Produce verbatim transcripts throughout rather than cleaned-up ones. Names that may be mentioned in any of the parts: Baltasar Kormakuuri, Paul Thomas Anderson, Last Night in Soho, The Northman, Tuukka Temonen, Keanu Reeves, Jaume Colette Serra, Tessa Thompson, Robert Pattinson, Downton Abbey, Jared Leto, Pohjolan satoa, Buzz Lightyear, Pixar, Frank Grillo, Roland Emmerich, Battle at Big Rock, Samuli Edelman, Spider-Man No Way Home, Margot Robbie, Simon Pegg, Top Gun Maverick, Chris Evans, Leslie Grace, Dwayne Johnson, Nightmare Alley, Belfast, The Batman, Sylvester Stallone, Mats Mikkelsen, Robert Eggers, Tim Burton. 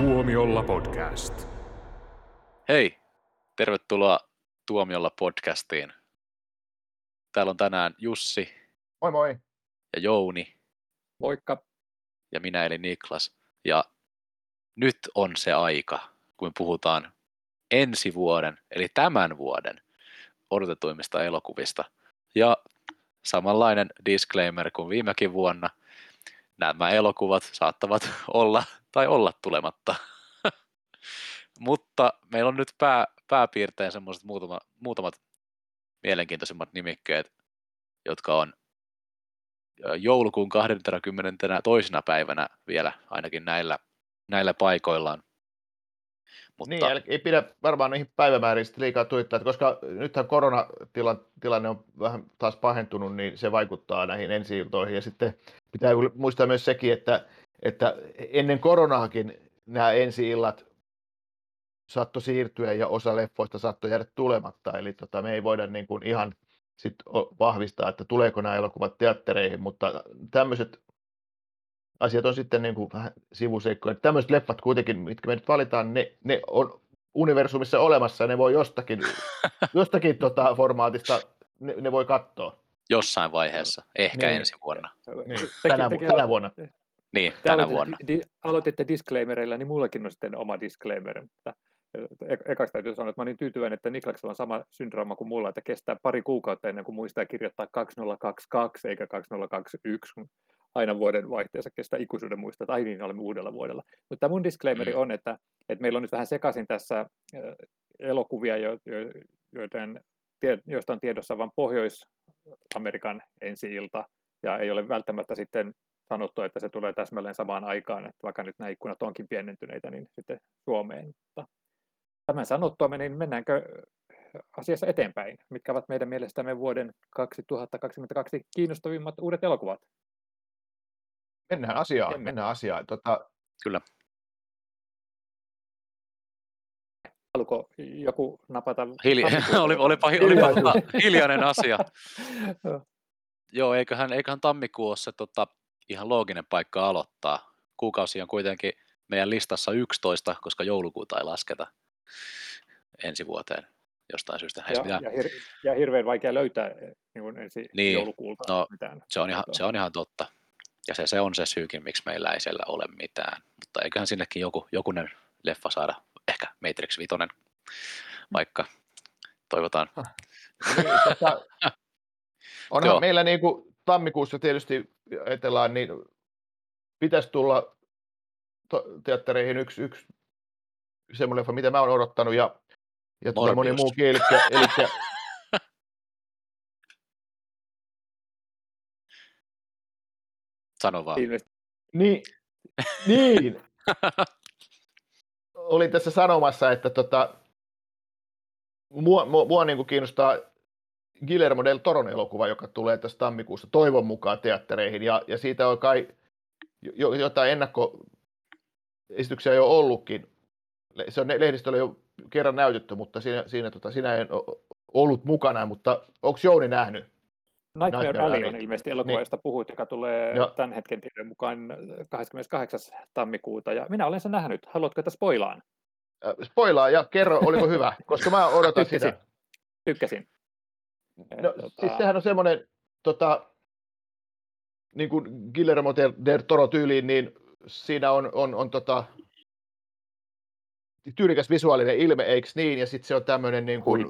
Tuomiolla-podcast. Hei, tervetuloa Tuomiolla-podcastiin. Täällä on tänään Jussi. Moi moi. Ja Jouni. Moikka. Ja minä eli Niklas. Ja nyt on se aika, kun puhutaan ensi vuoden, eli tämän vuoden odotetuimmista elokuvista. Ja samanlainen disclaimer kuin viimekin vuonna. Nämä elokuvat saattavat olla tai olla tulematta. Mutta meillä on nyt pää, pääpiirtein semmoiset muutama, muutamat mielenkiintoisimmat nimikkeet, jotka on joulukuun kahdeskymmenestoinen päivänä vielä ainakin näillä, näillä paikoillaan. Mutta... Niin, ei pidä varmaan niihin päivämääriin liikaa tuittaa, koska nythän koronatilanne on vähän taas pahentunut, niin se vaikuttaa näihin ensi-iltoihin. Ja sitten pitää muistaa myös sekin, että, että ennen koronaakin nämä ensi-illat saattoi siirtyä ja osa leffoista saattoi jäädä tulematta. Eli tota, me ei voida niin kuin ihan sit vahvistaa, että tuleeko nämä elokuvat teattereihin, mutta tämmöiset... Asiat on sitten niin kuin vähän sivuseikkoja. Tämmöiset leffat kuitenkin, mitkä me nyt valitaan, ne, ne on universumissa olemassa ja ne voi jostakin, jostakin tota formaatista, ne, ne voi katsoa. Jossain vaiheessa, ehkä niin. Ensi vuonna. Niin. Tänä, teki, tänä vuonna. Te, niin, tänä vuonna. Di, aloititte disclaimerilla, niin mullakin on sitten oma disclaimer. Ekaksi täytyy sanoa, että mä olen niin tyytyväinen, että Niklaksella on sama syndrooma kuin mulla, että kestää pari kuukautta ennen kuin muistaa kirjoittaa kaksituhattakaksikymmentäkaksi eikä kaksituhattakaksikymmentäyksi. Aina vuoden vaihteessa kestää ikuisuuden muistaa, että aina olemme uudella vuodella. Mutta mun disclaimeri on, että, että meillä on nyt vähän sekaisin tässä elokuvia, joiden, joista on tiedossa vain Pohjois-Amerikan ensi-ilta, ja ei ole välttämättä sitten sanottu, että se tulee täsmälleen samaan aikaan, että vaikka nyt nämä ikkunat onkin pienentyneitä, niin sitten Suomeen. Tämän sanottua, niin mennäänkö asiassa eteenpäin? Mitkä ovat meidän mielestämme vuoden kaksituhattakaksikymmentäkaksi kiinnostavimmat uudet elokuvat? Mennään asiaan, Emme. mennään asiaan. Tota... Kyllä. Haluatko joku napata? Hilja- oli, olipa, olipa, olipa hiljainen asia. Joo, eiköhän, eiköhän tammikuu ole se tota, ihan looginen paikka aloittaa. Kuukausi on kuitenkin meidän listassa yksitoista, koska joulukuuta ei lasketa ensi vuoteen jostain syystä. Ja, ja, hir- ja hirveän vaikea löytää niin ensi niin, joulukuulta no, mitään. Se on ihan, se on ihan totta. Ja se, se on se syykin, miksi meillä ei siellä ole mitään. Mutta eiköhän sinnekin joku, jokunen leffa saada. Ehkä Matrix Vitonen, vaikka toivotaan. Onhan meillä niin kuin tammikuussa tietysti ajatellaan, niin pitäisi tulla teattereihin yksi, yksi semmoinen leffa, mitä mä oon odottanut. Ja, ja tuota moni muukin. Elikkä, elikkä... Sano vaan. Niin, niin. Olin tässä sanomassa, että tota, mua, mua, mua niin kuin kiinnostaa Guillermo Del Toron elokuva, joka tulee tässä tammikuussa toivon mukaan teattereihin. Ja, ja siitä on kai jo, jotain ennakkoesityksiä jo ollutkin. Se on lehdistöllä jo kerran näytetty, mutta siinä, siinä tota, sinä en ollut mukana. Mutta onko Jouni nähnyt? Nightmare, Nightmare Alley on ilmeisesti elokuva, niin. Josta puhuit, joka tulee ja. Tämän hetken tiedon mukaan kahdeskymmeneskahdeksas tammikuuta. Ja minä olen sen nähnyt. Haluatko, että spoilaan? Äh, spoilaa ja kerro, oliko hyvä, koska mä odotan Tykkäsin. sitä. Tykkäsin. No, tota... siis sehän on semmoinen, tota, niin kuin Guillermo del Toro -tyyliin, niin siinä on, on, on tota, tyylikäs visuaalinen ilme, eikö niin? Ja sitten se on tämmöinen... Niin kuin,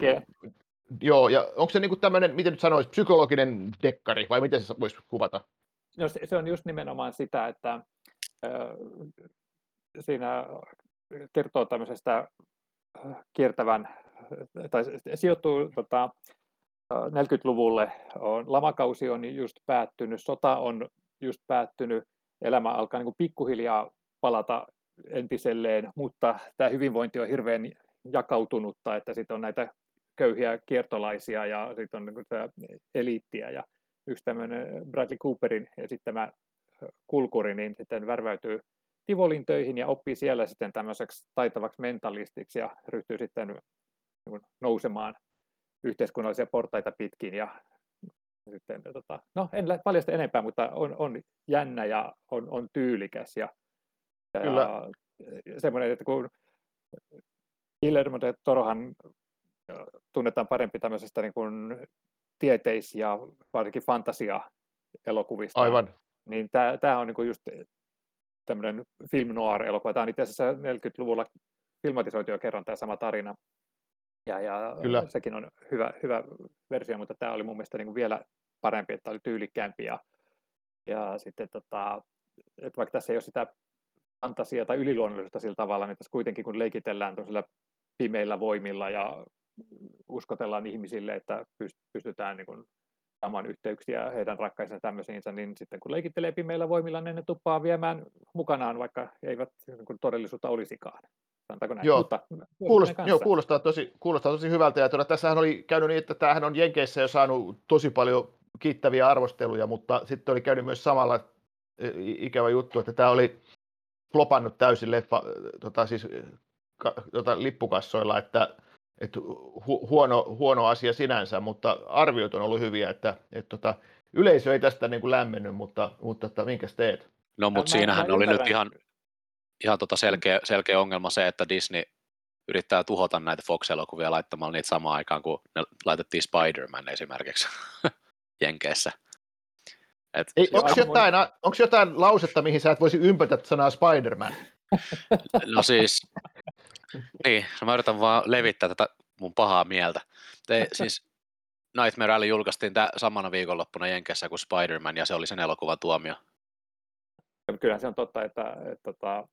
joo, ja onko se niinku tämmöinen, miten nyt sanoisi, psykologinen dekkari, vai miten se voisi kuvata? No se, se on just nimenomaan sitä, että äh, siinä kertoo tämmöisestä kiertävän, tai sijoittuu tota, neljäkymmentäluvulle, on, lamakausi on just päättynyt, sota on just päättynyt, elämä alkaa niinku pikkuhiljaa palata entiselleen, mutta tämä hyvinvointi on hirveän jakautunutta, että sitten on näitä köyhiä kiertolaisia ja sitten on niin tämä eliittiä ja yksi tämmöinen Bradley Cooperin ja sitten tämä kulkuri niin sitten värväytyy Tivolin töihin ja oppii siellä sitten tämmöiseksi taitavaksi mentalistiksi ja ryhtyy sitten nousemaan yhteiskunnallisia portaita pitkin ja sitten tota, no en paljasta enempää, mutta on, on jännä ja on, on tyylikäs ja, ja semmoinen, että kun Guillermo Del Torohan tunnetaan parempi tämmöisestä niin kuin tieteis- ja varsinkin fantasia-elokuvista. Aivan. Niin tämä on niin kuin just tämmöinen film noir-elokuva. Tämä on itse asiassa neljäkymmentäluvulla filmatisoitu jo kerran tämä sama tarina. Ja, ja sekin on hyvä, hyvä versio, mutta tämä oli mun mielestä niin kuin vielä parempi, että oli tyylikkäämpi. Ja, ja sitten, tota, että vaikka tässä ei ole sitä fantasiaa tai yliluonnollisuutta sillä tavalla, niin tässä kuitenkin kun leikitellään tuollaisilla pimeillä voimilla ja uskotellaan ihmisille, että pystytään niin kuin saamaan yhteyksiä heidän rakkaisensa tämmöisiinsä, niin sitten kun leikittelee pimeillä voimilla, niin ne tuppaa viemään mukanaan, vaikka eivät niin kuin todellisuutta olisikaan. Joo, mutta, kuulostaa, joo kuulostaa, tosi, kuulostaa tosi hyvältä. Ja tuota, tässähän oli käynyt niin, että tämähän on Jenkeissä jo saanut tosi paljon kiittäviä arvosteluja, mutta sitten oli käynyt myös samalla ikävä juttu, että tämä oli flopannut täysin leffa, tota, siis, ka, tota, lippukassoilla, että et hu, huono, huono asia sinänsä, mutta arviot on ollut hyviä, että et, tota, yleisö ei tästä niin kuin lämmennyt, mutta, mutta että, minkäs teet? No, mutta siinähän oli nyt ihan... Ihan tota selkeä, selkeä ongelma se, että Disney yrittää tuhota näitä Fox-elokuvia laittamalla niitä samaan aikaan, kun ne laitettiin Spider-Man esimerkiksi Jenkeissä. Et, ei, onko, jotain, mun... onko jotain lausetta, mihin sä et voisi ympätä sanaa Spider-Man? No siis, niin, no mä yritän vaan levittää tätä mun pahaa mieltä. Te, siis Nightmare Alley julkaistiin tää samana viikonloppuna Jenkeissä kuin Spider-Man, ja se oli sen elokuvan tuomio. Kyllähän se on totta, että... että, että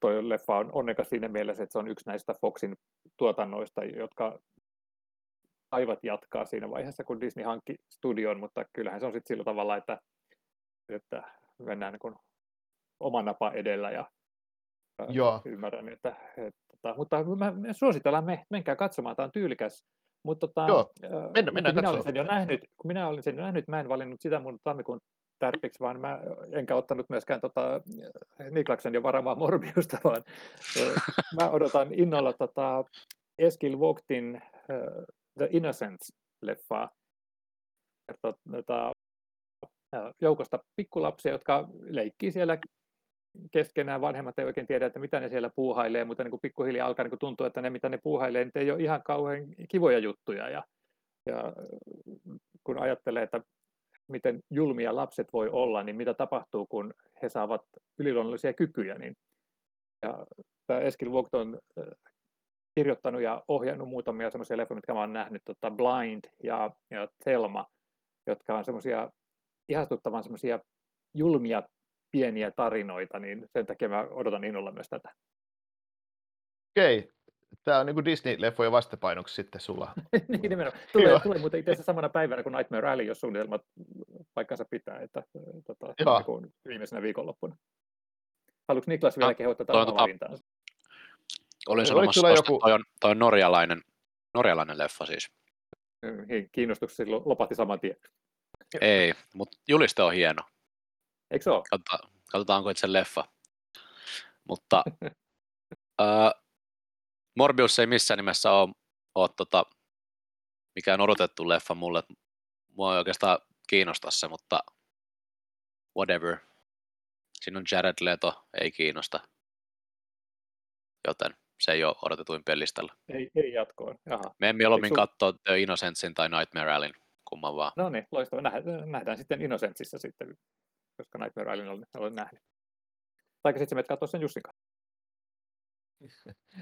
toi leffa on onnekas siinä mielessä, että se on yksi näistä Foxin tuotannoista, jotka aivat jatkaa siinä vaiheessa, kun Disney hankki studion, mutta kyllähän se on sitten sillä tavalla, että, että mennään niin kuin oman napa edellä ja Joo. ymmärrän, että, että mutta me suositellaan, me, menkää katsomaan, tämä on tyylikäs, mutta tota, mennä, mennä minä olin sen jo nähnyt, kun minä olin sen jo nähnyt, mä en valinnut sitä mun tammikuun tärpiksi, vaan mä enkä ottanut myöskään tota Niklaksen ja varavaa Morbiusta, vaan mä odotan innolla tota Eskil Vogtin uh, The Innocents-leffaa. Tota, joukosta pikkulapsia, jotka leikkii siellä keskenään. Vanhemmat ei oikein tiedä, että mitä ne siellä puuhailee, mutta niin kuin pikkuhiljaa alkaa niin kuin tuntua, että ne mitä ne puuhailee, niin ei ole ihan kauhean kivoja juttuja. Ja, ja kun ajattelee, että miten julmia lapset voi olla, niin mitä tapahtuu, kun he saavat yliluonnollisia kykyjä. Niin. Ja tämä Eskil Vogt on kirjoittanut ja ohjannut muutamia semmoisia leffoja, mitkä mä oon nähnyt, tota Blind ja, ja Thelma, jotka on semmoisia ihastuttavan semmoisia julmia pieniä tarinoita, niin sen takia mä odotan innolla myös tätä. Okei. Tämä on niin kuin Disney-leffojen vastapainoksi sitten sulla. Niin nimenomaan. Tulee, tulee muuten itse asiassa samana päivänä kuin Nightmare Alley, jos suunnitelmat paikkansa pitää, että tota, viimeisenä viikonloppuna. Haluatko Niklas vielä kehottaa tätä valintaansa? Olin sanomassa, että joku... toi, toi on norjalainen, norjalainen leffa siis. Kiinnostuksesi lopahti saman tien. Ei, mutta juliste on hieno. Eikö se ole? Katsotaan, katsotaanko itse leffa. Mutta... uh, Morbius ei missään nimessä ole, ole tota, mikään odotettu leffa mulle. Mua ei oikeastaan kiinnosta se, mutta whatever. Siinä on Jared Leto, ei kiinnosta. Joten se ei ole odotetuin pelistalla. Ei, ei jatkoon. Jaha. Me emme mieluummin sun... katsoa The Innocentsin tai Nightmare Alleyn, kumman vaan. No niin, loistava. Nähdään, nähdään sitten Innocentsissa sitten, koska Nightmare Alleyn olen, olen nähnyt. Tai sitten sä menet katsoa sen Jussin kanssa.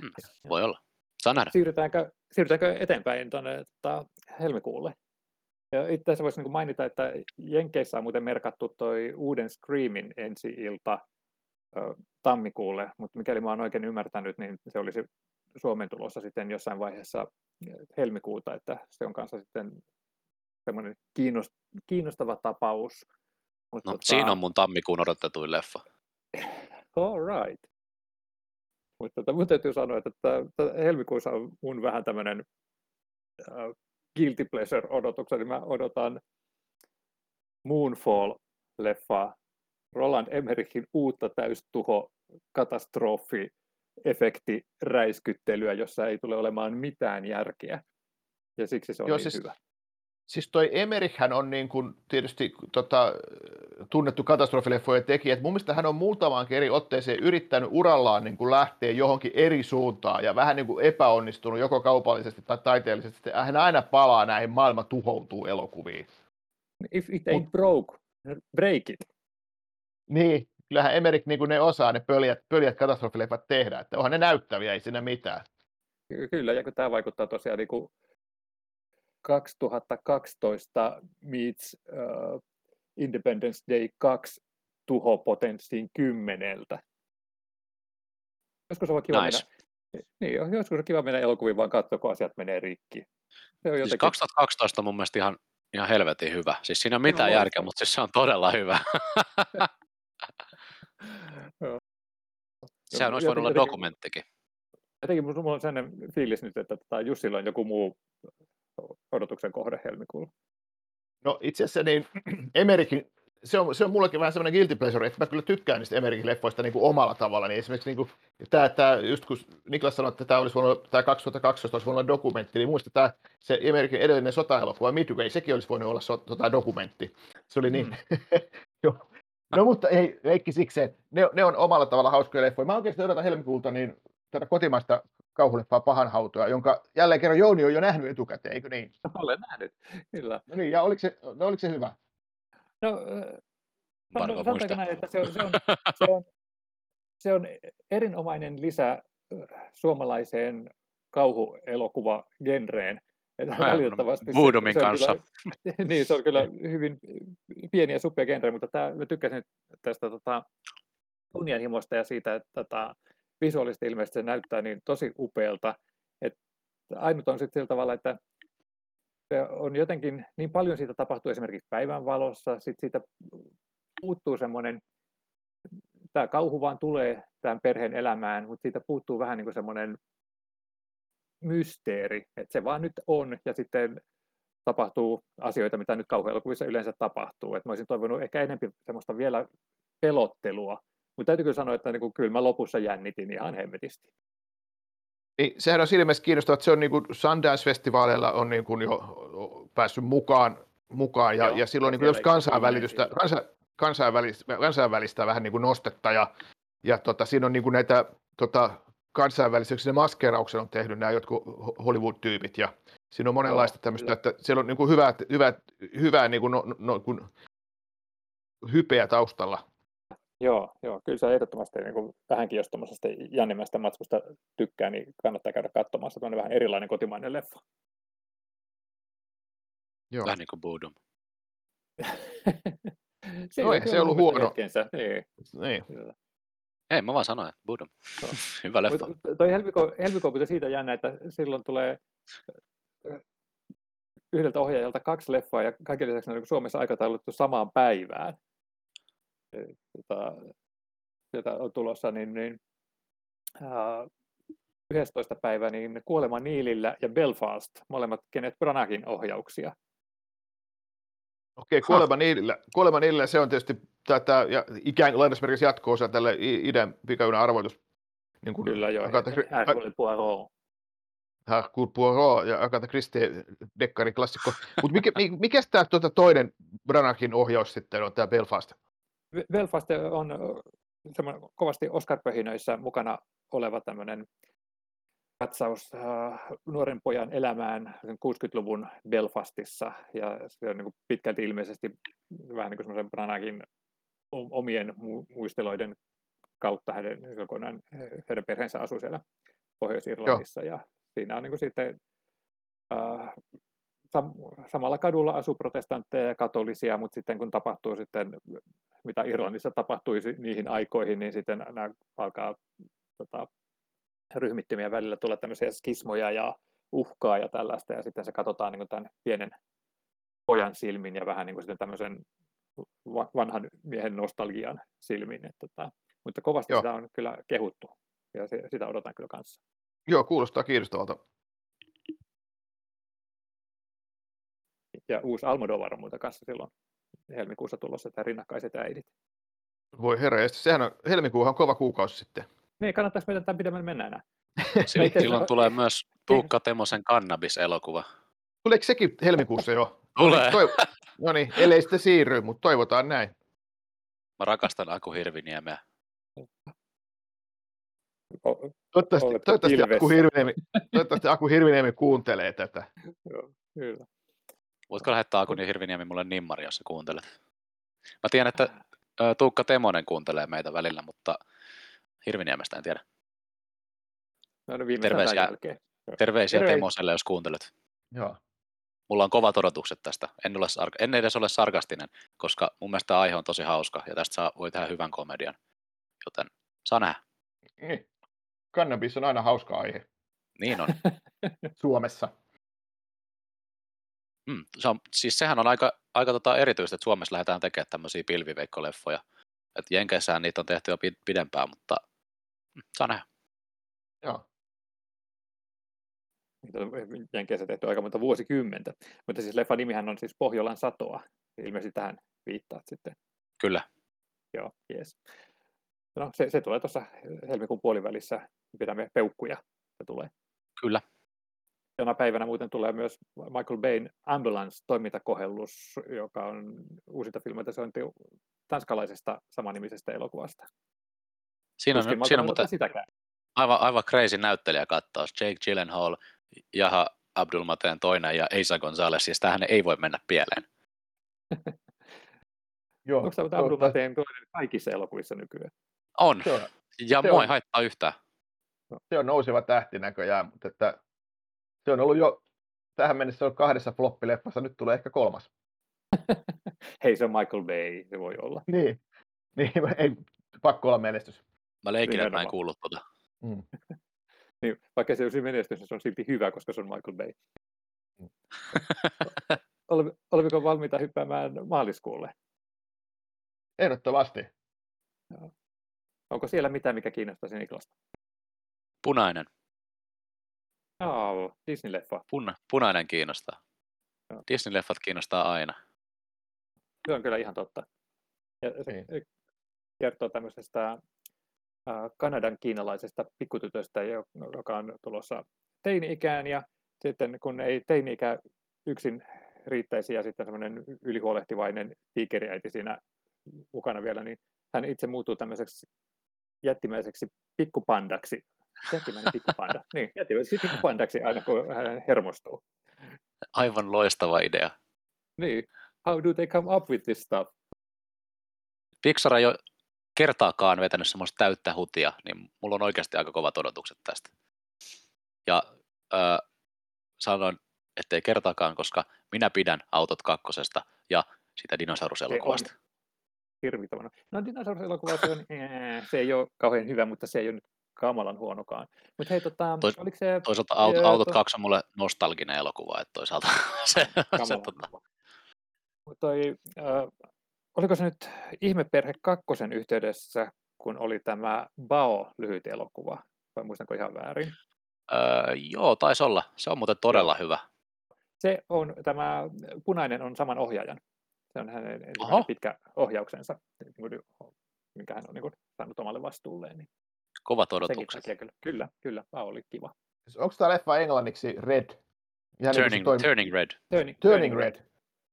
Hmm, voi olla. Saa nähdä. Siirrytäänkö, siirrytäänkö eteenpäin tuonne tota, helmikuulle? Ja itse asiassa voisi niin kuin mainita, että Jenkeissä on muuten merkattu toi uuden Screamin ensi-ilta ö, tammikuulle, mutta mikäli mä oon oikein ymmärtänyt, niin se olisi Suomen tulossa sitten jossain vaiheessa helmikuuta, että se on kanssa sitten semmoinen kiinnostava, kiinnostava tapaus. Mut, no, tota... Siinä on mun tammikuun odotetuin leffa. All right. Mutta mun täytyy sanoa, että helmikuussa on mun vähän tämmöinen guilty pleasure-odotuksen, niin mä odotan Moonfall-leffaa, Roland Emmerichin uutta täystuho-katastrofi-efekti-räiskyttelyä, jossa ei tule olemaan mitään järkeä, ja siksi se on Joo, niin siis, hyvä. Siis toi Emerichhän on niin kuin tietysti tota, tunnettu katastrofileffojen tekijä. Mun mielestä hän on muutamaankin eri otteeseen yrittänyt urallaan niin kuin lähteä johonkin eri suuntaan ja vähän niin kuin epäonnistunut joko kaupallisesti tai taiteellisesti. Hän aina palaa näihin maailma tuhoutuu elokuviin. If it ain't broke, break it. Niin, kyllähän Emmerich niin kuin ne osaa ne pöljät, pöljät katastrofileffat tehdä. Että onhan ne näyttäviä, ei siinä mitään. Kyllä, ja kun tämä vaikuttaa tosiaan niin kuin kaksituhattakaksitoista meets uh, Independence Day kaksi tuhopotenssin kymmeneltä. Joskus on kiva nice. mennä, niin, joskus on kiva mennä elokuviin vaan katsoa, kun asiat menee rikki. Se on jotenkin... siis kaksituhattakaksitoista mun mielestä ihan, ihan helvetin hyvä. Siis siinä ei ole mitään no, järkeä, mutta siis se on todella hyvä. no. Sehän olisi voinut olla jotenkin... dokumenttikin. Jotenkin mulla on sellainen fiilis nyt, että Jussilla on joku muu odotuksen kohde helmikuulla. No itse asiassa niin Emerichin, se on, se on mullekin vähän semmoinen guilty pleasure, että mä kyllä tykkään niistä Emerichin leffoista niin kuin omalla tavalla. Niin esimerkiksi niin kuin, tämä, tämä, just kun Niklas sanoi, että tämä, olisi voinut, tämä kaksituhattakaksitoista olisi voinut olla dokumentti, niin muista tämä se Emerichin edellinen sota-elokuva Midway, sekin olisi voinut olla sota-dokumentti. Se oli niin. Mm. Joo. No mutta ei, leikki sikseen. Ne, ne on omalla tavalla hauskoja leffoja. Mä oikeastaan odotan helmikuulta niin tätä kotimaista kauhuleffaa Pahanhautoja, jonka jälleen kerran Jouni on jo nähnyt etukäteen, eikö niin? Olen nähnyt, kyllä. No niin, ja oliko se, no oliko se hyvä? No, äh, no sanotaanko näin, että se on, se, on, se, on, se on erinomainen lisä suomalaiseen kauhuelokuva-genreen. Voodoomin kanssa. Kyllä, niin, se on kyllä hyvin pieni ja suppea genre, mutta tämä, mä tykkäsin tästä tota, kunnianhimosta ja siitä, että tota, visuaalisesti ilmeisesti se näyttää niin tosi upealta, että ainut on sitten sillä tavalla, että se on jotenkin, niin paljon siitä tapahtuu esimerkiksi päivänvalossa, sitten siitä puuttuu semmoinen, tämä kauhu vaan tulee tämän perheen elämään, mutta siitä puuttuu vähän niin kuin semmoinen mysteeri, että se vaan nyt on ja sitten tapahtuu asioita, mitä nyt kauhuelokuvissa yleensä tapahtuu, että mä olisin toivonut ehkä enemmän semmoista vielä pelottelua. Mutta täytyy kyllä sanoa, että niin kyllä mä lopussa jännitin ihan hemmetisti. Niin, sehän on silmässä kiinnostavaa, että se on niin kuin Sundance-festivaaleilla on niin kuin jo päässyt mukaan, mukaan ja, joo, ja silloin niin kansainvälistä, kansainvälistä, kansainvälistä vähän niin kuin nostetta. Ja, ja tota, siinä on niin kuin näitä tota, kansainväliseksi ne maskeerauksen on tehnyt nämä jotkut Hollywood-tyypit. Ja siinä on monenlaista tämmöistä, että siellä on niin kuin hyvää, hyvää, hyvää niin kuin no, no, kun hypeä taustalla. Joo, joo, kyllä se ehdottomasti niin kuin vähänkin jos tuommoisesta jännimästä matskusta tykkää, niin kannattaa käydä katsomassa. Se on vähän erilainen kotimainen leffa. Joo. Vähän niin kuin Bodom. se, no, se ei ollut huono. Niin. Niin. Ei, mä vaan sanoin, että Bodom. Hyvä leffa. Mut toi helmikuun pitää siitä jännä, että silloin tulee yhdeltä ohjaajalta kaksi leffaa ja kaiken lisäksi on Suomessa aikataulutettu samaan päivään. Jota, jota on tulossa, niin, niin uh, yhdestoista päivä niin Kuolema Niilillä ja Belfast, molemmat Kenneth Branaghin ohjauksia. Okei, Kuolema Niilillä. Kuolema Niilillä se on tietysti tätä, ja ikään lainausmerkissä jatko-osa tälle idän pikajuna arvoitus. Niin kuin kyllä joo, Hercule Poirot. Hercule Poirot ja Agatha Christie dekkariklassikko. Mutta mikä, mikä tämä tuota, toinen Branaghin ohjaus sitten on, tämä Belfast? Belfast on kovasti Oscar-pöhinöissä mukana oleva tämmöinen katsaus nuoren pojan elämään kuusikymmentäluvun Belfastissa. Ja se on niin pitkälti ilmeisesti vähän niin kuin semmoisen Branaghin omien muisteloiden kautta hänen, hänen perheensä asui siellä Pohjois-Irlannissa. Joo. Ja siinä on niin kuin sitten... Äh, samalla kadulla asuu protestantteja ja katolisia, mutta sitten kun tapahtuu sitten, mitä Irlannissa tapahtui niihin aikoihin, niin sitten nämä alkaa tota, ryhmittymien välillä tulla tämmöisiä skismoja ja uhkaa ja tällaista, ja sitten se katsotaan niin kuin tämän pienen pojan silmin ja vähän niin kuin sitten tämmöisen vanhan miehen nostalgian silmin. Että, tota, mutta kovasti Joo. sitä on kyllä kehuttu, ja se, sitä odotan kyllä kanssa. Joo, kuulostaa kiinnostavalta. Ja uusi Almodovar on muuta kanssa silloin helmikuussa tulossa, tämä Rinnakkaiset äidit. Voi herra, ja sehän on, helmikuuhan on kova kuukausi sitten. Niin, kannattaisi meidän tämän pidemmän mennä enää. Silloin tulee myös Tuukka Temosen kannabis-elokuva. Tuleeko sekin helmikuussa jo? Tulee. Toiv- no niin, ellei sitä siirry, mutta toivotaan näin. Mä rakastan Aku Hirviniemeä. O- toivottavasti, toivottavasti, Aku Hirviniemi, toivottavasti Aku Hirviniemi kuuntelee tätä. Joo, kyllä. Voitko lähettää Aku Hirviniemi mulle nimmari, jos sä kuuntelet? Mä tiedän, että Tuukka Temonen kuuntelee meitä välillä, mutta Hirviniemestä en tiedä. No, no terveisiä, terveisiä Temoselle, jos kuuntelet. Joo. Mulla on kovat odotukset tästä. En, ole, en edes ole sarkastinen, koska mun mielestä tämä aihe on tosi hauska ja tästä saa, voi tehdä hyvän komedian. Joten saa nähdä. Niin. Kannabis on aina hauska aihe. Niin on. Suomessa. Mm, se on, siis sehän on aika, aika tota erityistä, että Suomessa lähdetään tekemään tämmöisiä pilviveikkoleffoja. Et Jenkeissähän niitä on tehty jo pidempään, mutta mm, saa nähdä. Joo. Jenkeissä tehty aika monta vuosikymmentä, mutta siis leffan nimihän on siis Pohjolan satoa, ilmeisesti tähän viittaat sitten. Kyllä. Joo, jees. No se, se tulee tuossa helmikuun puolivälissä, pidämme peukkuja, se tulee. Kyllä. Jona päivänä muuten tulee myös Michael Bayn Ambulance-toimintakohellus, joka on uusinta filmatisointi tanskalaisesta samanimisestä elokuvasta. Siinä on, siinä on mutta aivan, aivan crazy näyttelijäkattaus, Jake Gyllenhaal, Jaha Abdul-Mateen toinen ja Eiza Gonzalez, siis tämähän ei voi mennä pieleen. Joo, onko tämä Abdul-Mateen toinen kaikissa elokuvissa nykyään? On, on. ja se mua on, ei haittaa yhtään. Se on nouseva tähti näköjään, mutta että se on ollut jo tähän mennessä on kahdessa floppileppassa, nyt tulee ehkä kolmas. Hei, se on Michael Bay, se voi olla. Niin, niin ei pakko olla menestys. Mä leikin, että mä en kuullut tuota. Mm. Niin, vaikka se olisi menestys, niin se on silti hyvä, koska se on Michael Bay. Mm. Olemmeko valmiita hyppäämään maaliskuulle? Ehdottomasti. No. Onko siellä mitään, mikä kiinnostaisi Niklasta? Punainen. Joo, Disney-leffa. Puna, punainen kiinnostaa. No. Disney-leffat kiinnostaa aina. Se on kyllä ihan totta. Ja se niin. Kertoo tämmöisestä Kanadan kiinalaisesta pikkutytöstä, joka on tulossa teini-ikään, ja sitten kun ei teini-ikä yksin riittäisi ja sitten semmoinen ylihuolehtivainen tiikeriäiti siinä mukana vielä, niin hän itse muuttuu tämmöiseksi jättimäiseksi pikkupandaksi. Jättimäinen pikkupanda. Niin, jättimäiseksi pikkupandaksi aina kun hän hermostuu. Aivan loistava idea. Niin. How do they come up with this stuff? Pixar jo kertaakaan vetänyt semmoista täyttä hutia, niin mulla on oikeasti aika kovat odotukset tästä. Ja öö, sanoin, ettei kertaakaan, koska minä pidän Autot kakkosesta ja sitä dinosauruselokuvasta. Hirvittävänä. No dinosauruselokuva se on, äh, se ei ole kauhean hyvä, mutta se ei ole nyt kamalan huonokaan. Mut hei, tota, Tois, oliko se, toisaalta Autot, ää, autot to... kaksi on mulle nostalginen elokuva, että toisaalta se, se tota. Mut toi, äh, oliko se nyt Ihmeperhe kakkosen yhteydessä, kun oli tämä Bao-lyhyt elokuva? Vai muistanko ihan väärin? Öö, joo, taisi olla. Se on muuten todella hyvä. Se on, tämä punainen on saman ohjaajan. Se on hänen pitkä ohjauksensa, minkä hän on niin kuin saanut omalle vastuulleen. Niin kovat odotukset. Kyllä, kyllä, kyllä, Bao oli kiva. Onko tämä leffa englanniksi Red? Turning, niin toimi... turning Red. Turning, turning, turning Red. red.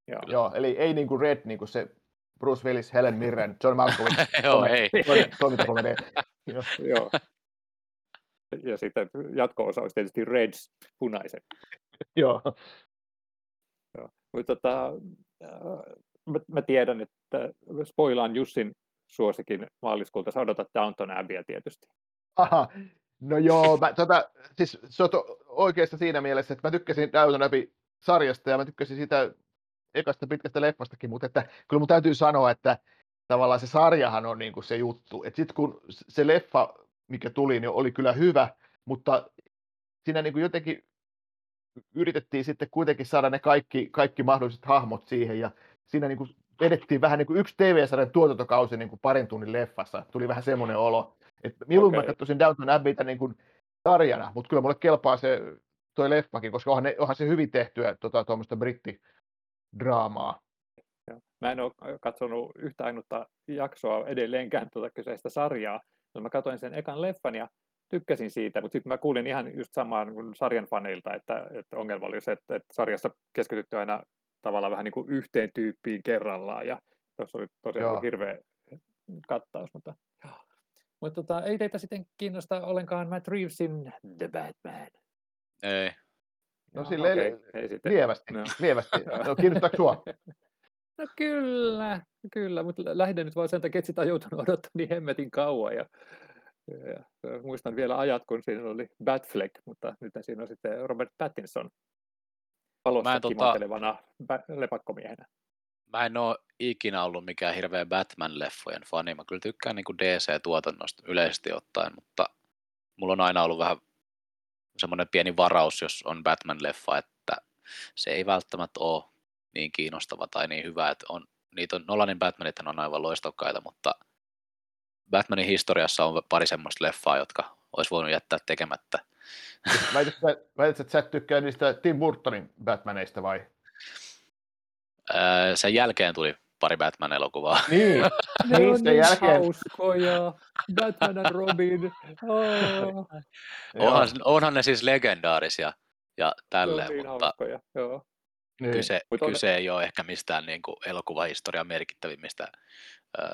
Joo. joo, eli ei niin kuin Red, niin kuin se Bruce Willis, Helen Mirren, John Malkovich. Joo, hei. Toimintakomedia. Joo. Ja sitten jatko-osa olisi tietysti Reds, punaiset. Joo. Joo. Mutta tota, mä, mä tiedän, että spoilaan Jussin suosikin maaliskuulta. Sä odotat Downton Abbeya tietysti. Aha. No joo, mä, tota, siis se on oikeassa siinä mielessä, että mä tykkäsin Downton Abbey-sarjasta ja mä tykkäsin sitä ekasta pitkästä leffastakin, mutta että, kyllä mun täytyy sanoa, että tavallaan se sarjahan on niin kuin se juttu. Että sitten kun se leffa, mikä tuli, niin oli kyllä hyvä, mutta siinä niin kuin jotenkin yritettiin sitten kuitenkin saada ne kaikki, kaikki mahdolliset hahmot siihen, ja siinä niin kuin vedettiin vähän niin kuin yksi T V-sarjan tuotantokausi niin kuin parin tunnin leffassa. Tuli vähän semmoinen olo. Että milloin okay. Mä katsoisin Downton Abbeytä niin kuin sarjana, mutta kyllä mulle kelpaa se toi leffakin, koska onhan, ne, onhan se hyvin tehtyä tuota, tuommoista britti draamaa. Mä en ole katsonut yhtä ainutta jaksoa edelleenkään tuota kyseistä sarjaa. Mä katsoin sen ekan leffan ja tykkäsin siitä, mutta sitten mä kuulin ihan just samaan sarjan faneilta, että, että ongelma oli se, että, että sarjassa keskitytty aina tavallaan vähän niin kuin yhteen tyyppiin kerrallaan, ja tuossa oli tosiaan joo. hirveä kattaus, mutta joo. Mutta tota, ei teitä sitten kiinnosta ollenkaan Matt Reevesin The Batman? Ei. No, no silleen okay. lievästi, no. lievästi. No, kiinnostaako sua? No kyllä, kyllä, mutta lähden nyt vaan sen takia, että sitä on joutunut odottamaan niin hemmetin kauan. Ja, ja, ja, muistan vielä ajat, kun siinä oli Batfleck, mutta nyt siinä on sitten Robert Pattinson valossa kimantelevana tota... lepakkomiehenä. Mä en ole ikinä ollut mikään hirveä Batman-leffojen fani. Mä kyllä tykkään niin kuin D C-tuotannosta yleisesti ottaen, mutta mulla on aina ollut vähän semmoinen pieni varaus, jos on Batman-leffa, että se ei välttämättä ole niin kiinnostava tai niin hyvä. Että on, niitä on, Nolanin Batmanithan on aivan loistokkaita, mutta Batmanin historiassa on pari semmoista leffaa, jotka olisi voinut jättää tekemättä. Mä ajattelin, että sä tykkää niistä Tim Burtonin Batmaneista vai? Sen jälkeen tuli pari Batman-elokuvaa. Niin, ne on sen niin jälkeen. Hauskoja. Batman and Robin. Oh. Onhan, onhan ne siis legendaarisia ja tälleen, niin mutta joo. Kyse, niin. kyse ei ole ehkä mistään niin kuin elokuvahistorian merkittävimmistä äh,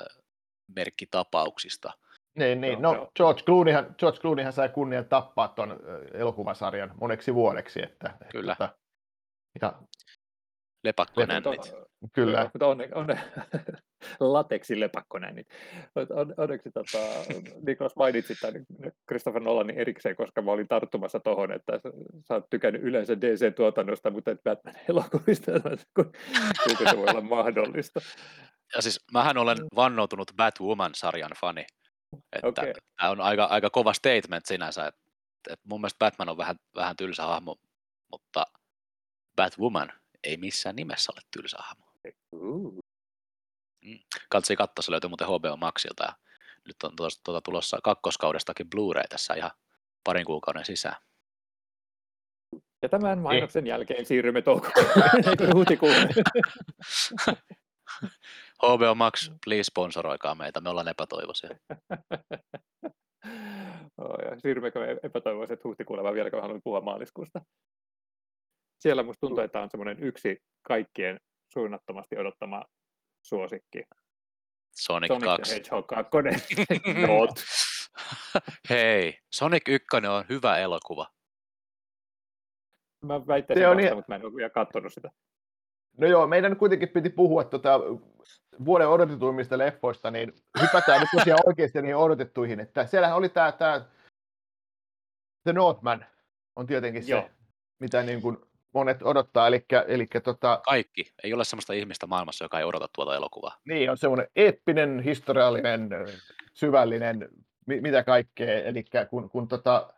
merkkitapauksista. Niin, niin. No, no George Clooneyhan, George Clooneyhan sai kunnian tappaa tuon elokuvasarjan moneksi vuodeksi. Että, kyllä. Että, ja... Lepakkonännit. Kyllä. Mutta on, on, on lateksi lepakkonännit. On, onneksi tota, Niklas mainitsi tämän Christopher Nolanin erikseen, koska mä olin tarttumassa tohon, että sä oot tykännyt yleensä D C-tuotannosta, mutta et Batman-elokuvista, kun se voi olla mahdollista. Ja siis mähän olen vannoutunut Batwoman-sarjan fani. Että okay. Tämä on aika, aika kova statement sinänsä. Että, että mun mielestä Batman on vähän, vähän tylsä hahmo, mutta Batwoman ei missään nimessä ole tylsä hahmo. Uh. Kaltsi katto, se löytyy muuten H B O Maxilta. Ja nyt on tuota tulossa kakkoskaudestakin Blu-ray tässä ihan parin kuukauden sisään. Ja tämän mainoksen eh. jälkeen siirrymme toukokuun huhtikuun. H B O Max, please sponsoroikaa meitä, me ollaan epätoivoisia. Oh, siirrymmekö me epätoivoiset huhtikuulle vai vieläkö haluamme puhua maaliskuusta? Siellä musta tuntuu, että on semmoinen yksi kaikkien suunnattomasti odottama suosikki. Sonic, Sonic kaksi. Sonic Hedgehog kaksi. Hei, Sonic yksi on hyvä elokuva. Mä väittäisin vasta, niin... mutta mä en ole vielä katsonut sitä. No joo, meidän kuitenkin piti puhua tuota vuoden odotetuimmista leffoista, niin hypätään nyt tosiaan oikeasti niihin odotettuihin. Että siellähän oli tämä, tämä The Northman on tietenkin se, joo. mitä niin kuin monet odottaa, eli, eli tota... kaikki. Ei ole sellaista ihmistä maailmassa, joka ei odota tuota elokuvaa. Niin, on semmoinen eeppinen, historiallinen, syvällinen, mi- mitä kaikkea. Eli kun, kun tota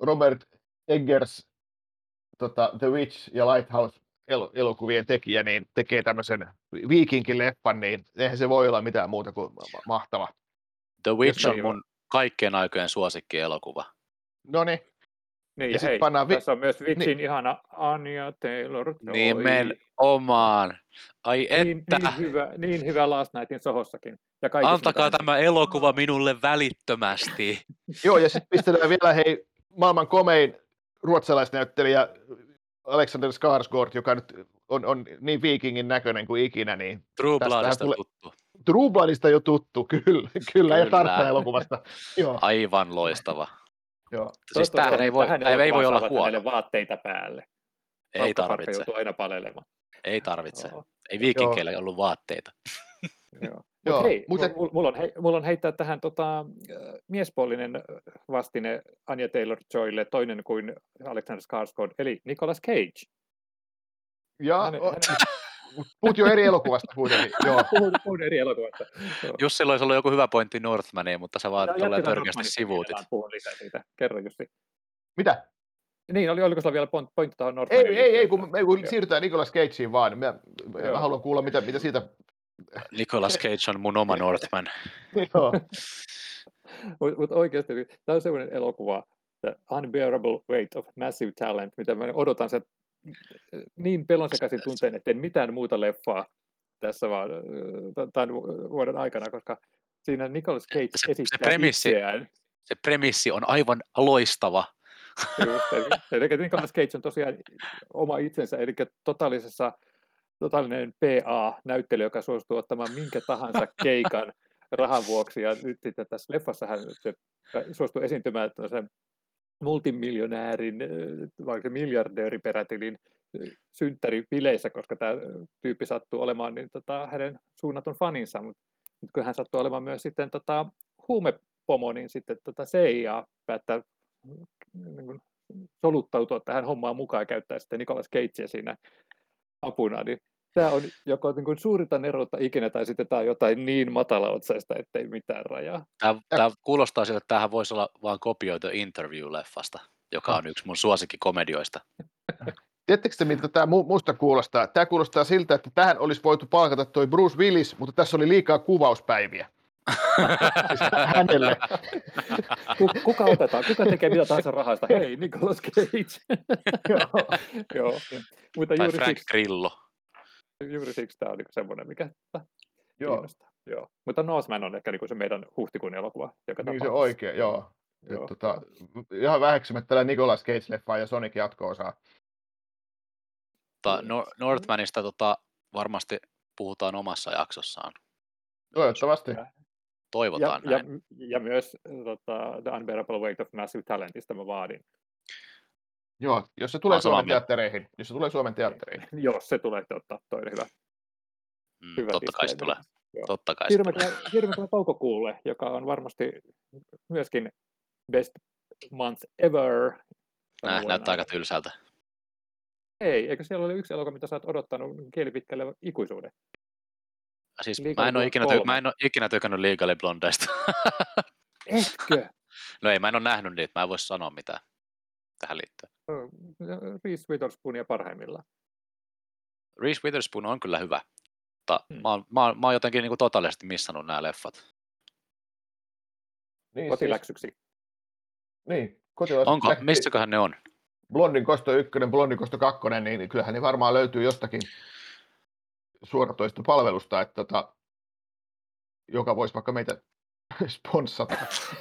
Robert Eggers, tota The Witch ja Lighthouse el- elokuvien tekijä, niin tekee tämmöisen viikinkileffan, niin eihän se voi olla mitään muuta kuin ma- mahtava. The Witch Jostain on mun kaikkien aikojen suosikkielokuva. No niin. Niin, ja hei, vi- tässä on myös Witchin niin. ihana Anya Taylor-Joy. Nimenomaan. Ai että. Niin, niin, hyvä, niin hyvä Last Nightin Sohossakin. Ja antakaa tämä on. elokuva minulle välittömästi. Joo, ja sitten pistetään vielä hei, maailman komein ruotsalaisnäyttelijä Alexander Skarsgård, joka nyt on, on niin viikingin näköinen kuin ikinä. Niin True Bloodista tule- tuttu. True Bloodista jo tuttu, kyllä. Kyllä, kyllä. Ja Tartta-elokuvasta. Joo. Aivan loistava. Joo. Siis tämähän ei voi, tämähän ei voi olla huono. Vaatteita päälle. Ei tarvitse. Aina palelemaan. Ei tarvitse. Joo. Ei viikinkeillä Joo. ollut vaatteita. Joo. Joo. Mut hei, Muten... mulla, on hei, mulla on heittää tähän tota, miespuolinen vastine Anya Taylor-Joylle, toinen kuin Alexander Skarsgård, eli Nicolas Cage. Jaa, hänen, o... hänen... puhut jo eri elokuvasta kuitenkin. Puhut eri elokuvasta. Jussi, olisi ollut joku hyvä pointti Northmaniin, mutta sä vaan tulee törkeästi sivuutit. Puhun lisää siitä. Kerro Jussi. Mitä? Niin, oli, oliko sulla vielä pointti tuohon Northmaniin? Ei, ei, ei kun, kun siirrytään Nicolas Cageen vaan. Mä, mä haluan kuulla, mitä, mitä siitä... Nicolas Cage on mun oma Northman. Joo. Mutta mut oikeasti, tämä on sellainen elokuva, The Unbearable Weight of Massive Talent, mitä mä odotan sen niin pelonsekaisin tunteen, että en mitään muuta leffaa tässä vaan tämän vuoden aikana, koska siinä Nicolas Cage se, esittää se premissi, itseään. Se premissi on aivan loistava, Eli Nicolas Cage on tosiaan oma itsensä, eli totaalisessa, totaalinen P A-näyttely, joka suostuu ottamaan minkä tahansa keikan rahan vuoksi, ja nyt sitten tässä leffassahan se suostuu esiintymään tämmöisen multimiljonäärin, vaikka miljardöörin perätilin synttäripileissä, koska tämä tyyppi sattuu olemaan niin, tota, hänen suunnaton faninsa, mutta kun hän sattuu olemaan myös sitten tota, huumepomo, niin sitten tota C I A päättää niin kuin, soluttautua tähän hommaan mukaan ja käyttää sitten Nicolas Cagea siinä apuna, niin tämä on joko niin kuin suurinta neroutta ikinä, tai sitten tämä on jotain niin matalaotsaista, ettei mitään rajaa. Tämä, tämä kuulostaa siltä, että tämähän voisi olla vain kopioitu Interview-leffasta, joka on yksi mun suosikkikomedioista. Tiedättekö te, miltä tämä musta kuulostaa? Tämä kuulostaa siltä, että tähän olisi voitu palkata toi Bruce Willis, mutta tässä oli liikaa kuvauspäiviä. Hänelle. Kuka otetaan? Kuka tekee mitä tahansa rahasta? Hei, Nicolas Cage. Joo. Joo. Mutta tai juuri Frank siksi, Grillo. Juuri siksi tämä on niin semmoinen, mikä kiinnostaa. Joo. Mutta Northman on ehkä niin se meidän huhtikuun elokuva. Joka niin se oikein, joo. joo. Tota, ihan väheksymättä tällä Nicolas Cage-leffaa ja Sonic jatko-osaa. Northmanista tota, varmasti puhutaan omassa jaksossaan. Toivottavasti. Toivotaan ja, näin. Ja, ja myös tota, The Unbearable Weight of Massive Talentista mä vaadin. Joo, jos se tulee Suomen teattereihin. Jos se tulee Suomen teattereihin. Jos se tulee, totta, toi on hyvä. Mm, hyvä totta kai se tulee. Totta kai se tulee. Hirveä Paukokuulle, joka on varmasti myöskin best month ever. Näh, näyttää aika tylsältä. Ei, eikö siellä ole yksi elokuva, mitä sä oot odottanut kielipitkälle ikuisuuden? Siis mä en, ole ikinä ty- mä en ole ikinä tykännyt Legally Blondeista. Etkö? No ei, mä en ole nähnyt niitä, mä en voi sanoa mitään tähän liittyen. Reese Witherspoonia parhaimmillaan. Reese Witherspoon on kyllä hyvä, mutta hmm. mä, mä, mä oon jotenkin niin kuin totaalisesti missannut nämä leffat. Niin, kotiläksyksi. Siis... Niin, kotiläksyksi. Onko? Mistäköhän ne on? Blondin kosto ykkönen, Blondin kosto kakkonen, niin kyllähän ne varmaan löytyy jostakin suoratoistopalvelusta, että tota, joka voisi vaikka meitä sponssata.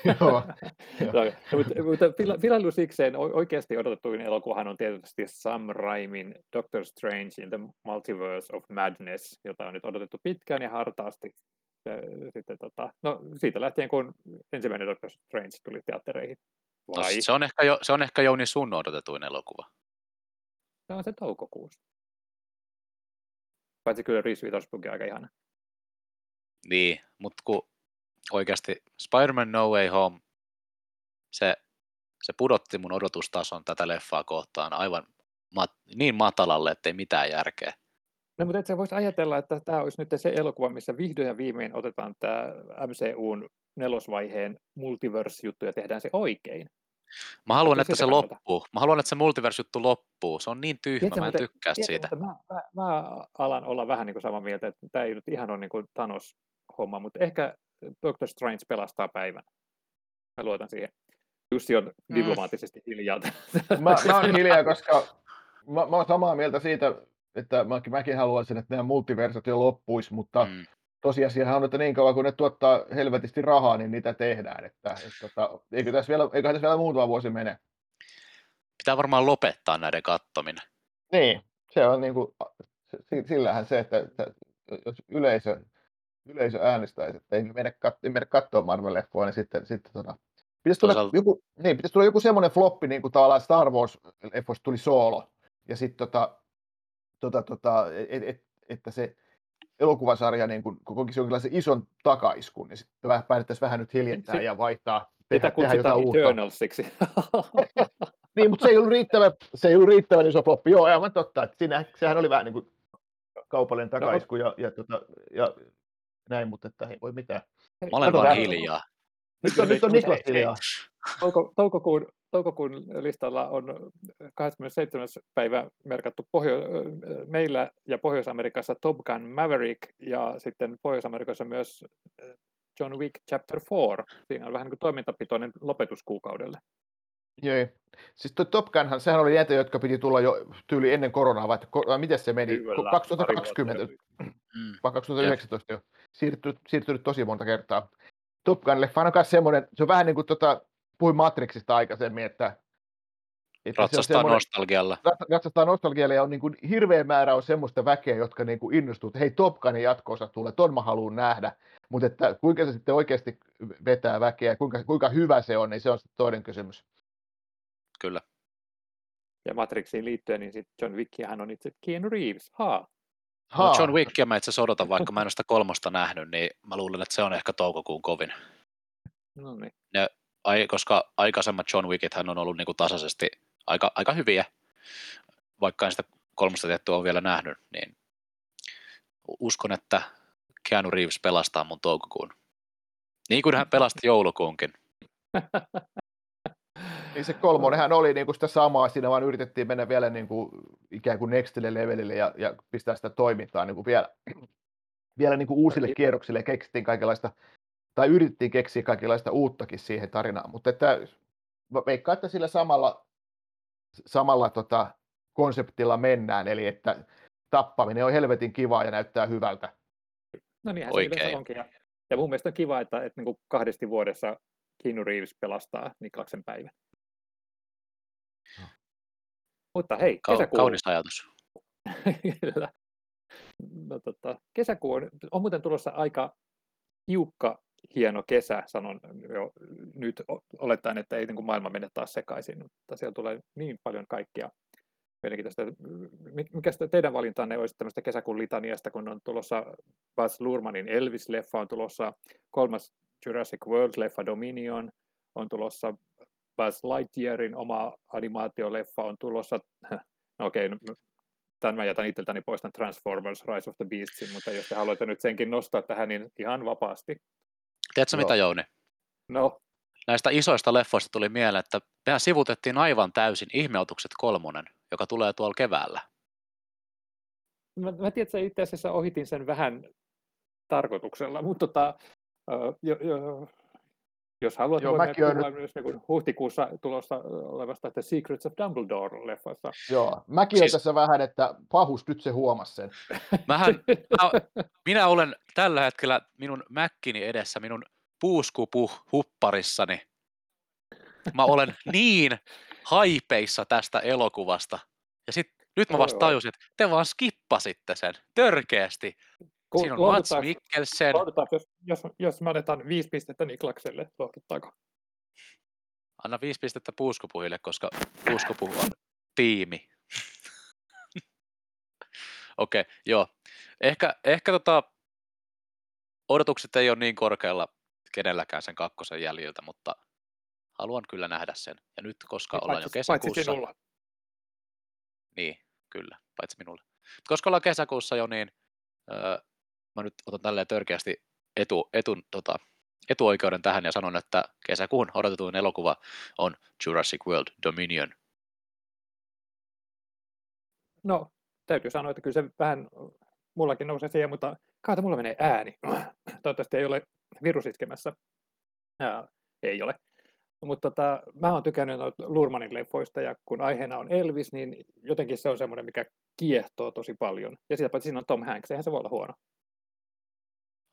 Joo. Mutta filailu sikseen oikeasti odotettuin elokuvahan on tietysti Sam Raimin Doctor Strange in the Multiverse of Madness, jota on nyt odotettu pitkään ja hartaasti. Sitten, tota, no, siitä lähtien, kun ensimmäinen Doctor Strange tuli teattereihin. No, se, on ehkä jo, se on ehkä Jouni sun odotetuin elokuva. Se on se toukokuussa. Paitsi kyllä Reese Witherspoon on aika ihana. Niin, mutta kun oikeasti Spider-Man No Way Home, se, se pudotti mun odotustason tätä leffaa kohtaan aivan mat, niin matalalle, ettei mitään järkeä. No mutta et sä vois ajatella, että tämä olisi nyt se elokuva, missä vihdoin ja viimein otetaan tämä M C U:n nelosvaiheen multiverse-juttu ja tehdään se oikein. Mä haluan, että se loppuu. Mä haluan, että se multiverse-juttu loppuu. Se on niin tyhmä, Tietä, mä en mutta, tykkää tietysti, siitä. Mä, mä, mä alan olla vähän niin kuin samaa mieltä, että tämä ei nyt ihan ole niin kuin Thanos-homma, mutta ehkä Doctor Strange pelastaa päivän. Mä luotan siihen. Jussi on diplomaattisesti mm. hiljaa. Mä, mä oon hiljaa, koska mä, mä oon samaa mieltä siitä, että mäkin, mäkin haluaisin, että nämä multiversot jo loppuisi, mutta mm. tosiasiahan on, että niin kauan kun ne tuottaa helvetisti rahaa, niin niitä tehdään. Että, että, että, eikö tässä vielä, eiköhän tässä vielä muutama vuosi mene? Pitää varmaan lopettaa näiden kattominen. Niin, se on niin kuin, sillähän se, että, että jos yleisö, yleisö äänestäisi, että ei mene, kat, ei mene katsoa Marvel-leffua, niin sitten, sitten tota, pitäisi tulla Toisaalta... joku, niin, pitäisi tulla joku semmoinen floppi, niin kuin tavallaan Star Wars-leffoista tuli Solo, ja sitten tota, tota, tota, et, et, että se elokuvasarja niin kuin kokisi jonkinlaisen ison takaiskun, niin sitten vähän päätettäisiin vähän nyt hiljentää ja vaihtaa, tehdä, tehdä jotain uutta. Sitä kutsutaan Eternalsiksi. Niin, mutta se ei ollut riittävän, se ei ollut riittävän iso floppi. Joo, aivan totta, että siinä, sehän oli vähän niin kuin kaupallinen takaisku ja, ja, ja, ja näin, mutta että ei voi mitään. Mä olen Kato, vaan hiljaa. Nyt on, nyt on Niklas hiljaa. Toukokuun, toukokuun listalla on kahdeskymmenesseitsemäs päivä merkattu Pohjo- meillä ja Pohjois-Amerikassa Top Gun Maverick ja sitten Pohjois-Amerikassa myös John Wick Chapter neljä. Siinä on vähän niin kuin toimintapitoinen lopetuskuukaudelle. Jei. Siis tuo Top Gunhan, sehän oli näitä, jotka piti tulla jo tyyli ennen koronaa, vai ko- miten se meni? Kyllä, kaksituhattakaksikymmentä mm. vai kaksituhattayhdeksäntoista jo. Siirtynyt, siirtynyt tosi monta kertaa. Top Gun-leffaan on myös semmoinen, se on vähän niin kuin tuota, puhuin Matrixista aikaisemmin, että Että ratsastaa se nostalgialla. Ratsastaa nostalgialla ja on niin kuin hirveä määrä on semmoista väkeä, jotka niin kuin innostuu, että hei, Top Gunin jatko-osa tulee, ton mä haluan nähdä. Mutta että kuinka se sitten oikeasti vetää väkeä ja kuinka, kuinka hyvä se on, niin se on sitten toinen kysymys. Kyllä. Ja Matrixiin liittyen, niin sitten John Wickiähän on itse Keanu Reeves. Haa. Haa. No John Wickia mä itse asiassa odotan, vaikka mä en ole sitä kolmosta nähnyt, niin mä luulen, että se on ehkä toukokuun kovin. No niin. Ne, koska aikaisemmat John Wickithän on ollut niinku tasaisesti aika, aika hyviä, vaikka en sitä kolmosta tiettyä ole vielä nähnyt, niin uskon, että Keanu Reeves pelastaa mun toukokuun. Niin kuin hän pelasti joulukuunkin. Niin se kolmonenhän oli niinku sitä samaa, siinä vaan yritettiin mennä vielä niinku ikään kuin nextille levelille ja, ja pistää sitä toimintaa niinku vielä, vielä niinku uusille kierroksille ja keksittiin kaikenlaista, tai yritettiin keksiä kaikenlaista uuttakin siihen tarinaan, mutta että veikkaa, että sillä samalla, samalla tota konseptilla mennään, eli että tappaminen on helvetin kivaa ja näyttää hyvältä. No niinhän se yleensä onkin. Ja, ja mun mielestä on kiva, että, että, että niin kuin kahdesti vuodessa Keanu Reeves pelastaa Niklasen päivän. Mutta hei, kesäkuu... Kaunis ajatus. Kyllä. No, tota, kesäkuu on, on muuten tulossa aika tiukka, hieno kesä, sanon jo nyt olettaen, että ei niin kuin maailma mene taas sekaisin, mutta siellä tulee niin paljon kaikkia. Mikä teidän valintanne olisi tämmöistä kesäkuun litaniasta, kun on tulossa Buzz Lurmanin Elvis-leffa, on tulossa kolmas Jurassic World-leffa Dominion, on tulossa Buzz Lightyearin oma animaatioleffa, on tulossa, no okei, okay, tämän mä jätän itseltäni pois tämän Transformers Rise of the Beastsin, mutta jos te haluatte nyt senkin nostaa tähän, niin ihan vapaasti. Tiedätkö no. mitä, Jouni? No. Näistä isoista leffoista tuli mieleen, että mehän sivutettiin aivan täysin Ihmeotukset kolmonen, joka tulee tuolla keväällä. Mä, mä tiedän, että itse asiassa ohitin sen vähän tarkoituksella, mutta tota, jo, jo, jos haluat, joo, voimme puhua nyt... myös niin huhtikuussa tulossa olevasta The Secrets of Dumbledore-leffasta. Joo, mäkin siis... on tässä vähän, että pahus nyt se huomasi sen. Mähän, mä, minä olen tällä hetkellä minun mäkkini edessä, minun puuskupuh-hupparissani. Mä olen niin haipeissa tästä elokuvasta. Ja sit, nyt mä vasta tajusin, että te vaan skippasitte sen. Törkeästi. Siinä on Mats Mikkelsen. Jos, jos mä annetaan viisi pistettä Niklakselle, lohduttaako? Anna viisi pistettä Puuskupuhille, koska Puuskupuhu on tiimi. Okei, okay, joo. Ehkä, ehkä tota, odotukset ei ole niin korkealla kenelläkään sen kakkosen jäljiltä, mutta haluan kyllä nähdä sen. Ja nyt, koska paitsi, ollaan jo kesäkuussa... Paitsi sinulla. Niin, kyllä, paitsi minulle. Koska ollaan kesäkuussa jo, niin öö, mä nyt otan tälleen törkeästi etu, etun, tota, etuoikeuden tähän ja sanon, että kesäkuun odotetuin elokuva on Jurassic World Dominion. No, täytyy sanoa, että kyllä se vähän... Mullakin nousee siihen, mutta kaata, mulla menee ääni. Toivottavasti ei ole virus iskemässä. Ää, ei ole. Mutta tota, mä oon tykännyt Lurmanin leffoista ja kun aiheena on Elvis, niin jotenkin se on semmoinen, mikä kiehtoo tosi paljon. Ja sitä paitsi siinä on Tom Hanks, eihän se voi olla huono.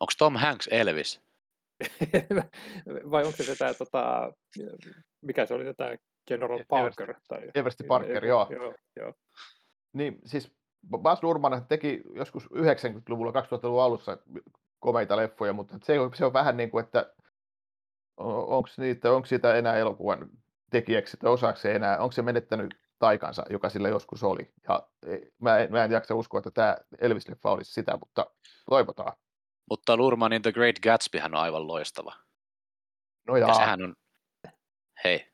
Onko Tom Hanks Elvis? Vai onko se tämä, tota, mikä se oli, tämä General Parker? Eversti Parker, joo. Joo, joo. Niin, siis... Baz Luhrmann teki joskus yhdeksänkymmentäluvulla, kaksituhattaluvun alussa komeita leffoja, mutta se on, se on vähän niin kuin, että onko siitä enää elokuvan tekijäksi tai osaksi enää, onko se menettänyt taikansa, joka sillä joskus oli. Ja mä, en, mä en jaksa uskoa, että tämä Elvis-leffa olisi sitä, mutta toivotaan. Mutta Luhrmannin The Great Gatsby hän on aivan loistava. No jaa. Ja sehän on, hei,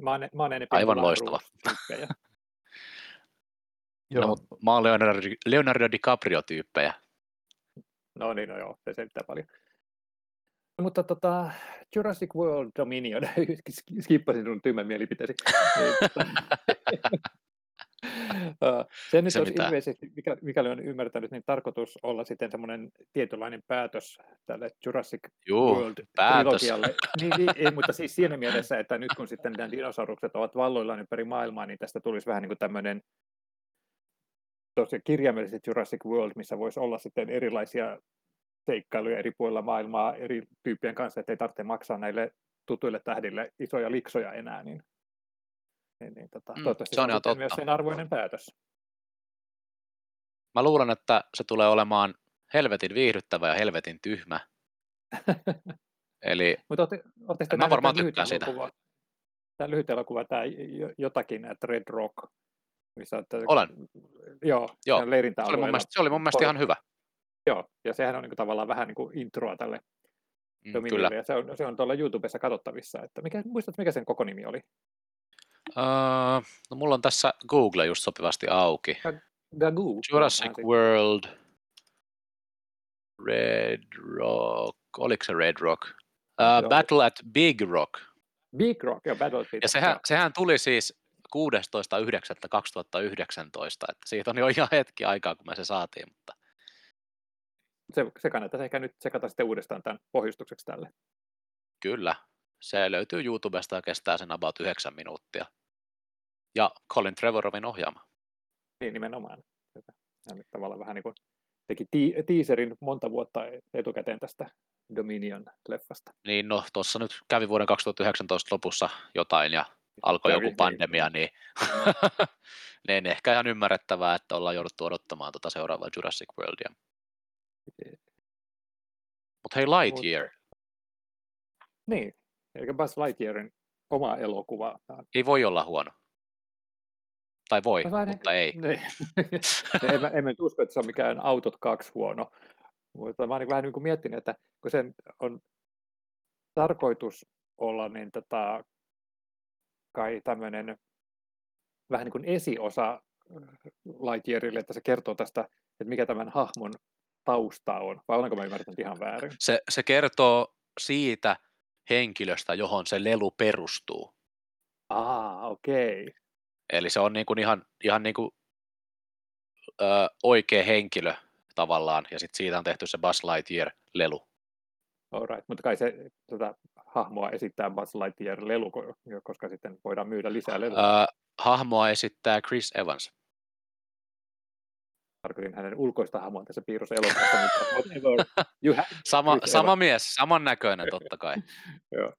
mä oon, mä oon aivan loistava. No, mutta mä oon Leonardo, Leonardo DiCaprio-tyyppejä. No niin, no joo, se selittää paljon. Mutta tota, Jurassic World Dominion, skippasin sinun tyhmän mielipiteesi. Se nyt se olisi ilmeisesti, mikäli on ymmärtänyt, niin tarkoitus olla sitten semmoinen tietynlainen päätös tälle Jurassic Juu, World-trilogialle. Niin, niin, mutta siis siinä mielessä, että nyt kun sitten nämä dinosaurukset ovat valloillaan ympäri maailmaa, niin tästä tulisi vähän niin kuin tämmöinen tosi kirjaimellisesti Jurassic World, missä voisi olla sitten erilaisia seikkailuja eri puolilla maailmaa eri tyyppien kanssa, ettei tarvitse maksaa näille tutuille tähdille isoja liksoja enää. Niin Niin, niin, tota, mm, toivottavasti se on, on myös sen arvoinen päätös. Mä luulen, että se tulee olemaan helvetin viihdyttävä ja helvetin tyhmä. Eli otte, mä varmaan tykkään siitä. Tämä lyhyt elokuva, tämä jotakin, että Red Rock. Missä, että, Olen. Joo, joo. Se, oli mun mielestä, se oli mun mielestä ihan hyvä. Joo, ja sehän on niin kuin, tavallaan vähän niin kuin introa tälle mm, Dominionille. Se on, se on tuolla YouTubessa katsottavissa. Että mikä, muistat, mikä sen koko nimi oli? Uh, no mulla on tässä Google just sopivasti auki. Gagu. Jurassic World, Red Rock, oliko se Red Rock? Uh, Battle at Big Rock. Big Rock, joo, Battle at Big Rock. Ja sehän, sehän tuli siis kuudestoista yhdeksättä kaksituhattayhdeksäntoista, että siitä on jo ihan hetki aikaa, kun me se saatiin. Mutta... Se, se kannattaisi ehkä nyt sekata sitten uudestaan tämän pohjustukseksi tälle. Kyllä, se löytyy YouTubesta ja kestää sen about yhdeksän minuuttia. Ja Colin Trevorrowin ohjaama. Niin, nimenomaan. Hän nyt tavallaan vähän niin kuin teki ti- teaserin monta vuotta etukäteen tästä Dominion-leffasta. Niin, no tuossa nyt kävi vuoden kaksituhattayhdeksäntoista lopussa jotain ja alkoi joku pandemia, niin, niin ehkä ihan ymmärrettävää, että ollaan jouduttu odottamaan tuota seuraavaa Jurassic Worldia. Mutta hei, Lightyear. Niin, eli Buzz Lightyearin oma elokuva. Ei voi olla huono. Tai voi, Vain, mutta ei. Niin. en, en, en usko, että se on mikään Autot kaksi huono. Mutta mä oon vähän niin kuin miettinyt, että kun sen on tarkoitus olla niin tätä, kai tämmöinen vähän niin kuin esiosa Lightyearille, että se kertoo tästä, että mikä tämän hahmon tausta on. Vai olenko mä ymmärtänyt ihan väärin? Se, se kertoo siitä henkilöstä, johon se lelu perustuu. Ah, okei. Okay. Eli se on niin kuin ihan, ihan niin kuin, ö, oikea henkilö tavallaan, ja sitten siitä on tehty se Buzz Lightyear-lelu. Alright, mutta kai se tätä hahmoa esittää Buzz Lightyear-lelu, koska sitten voidaan myydä lisää leluja. Ö, hahmoa esittää Chris Evans. Tarkoitin hänen ulkoista hahmoa tässä piirroselokuvassa, mutta Sama, sama Evans. Mies, samannäköinen totta kai,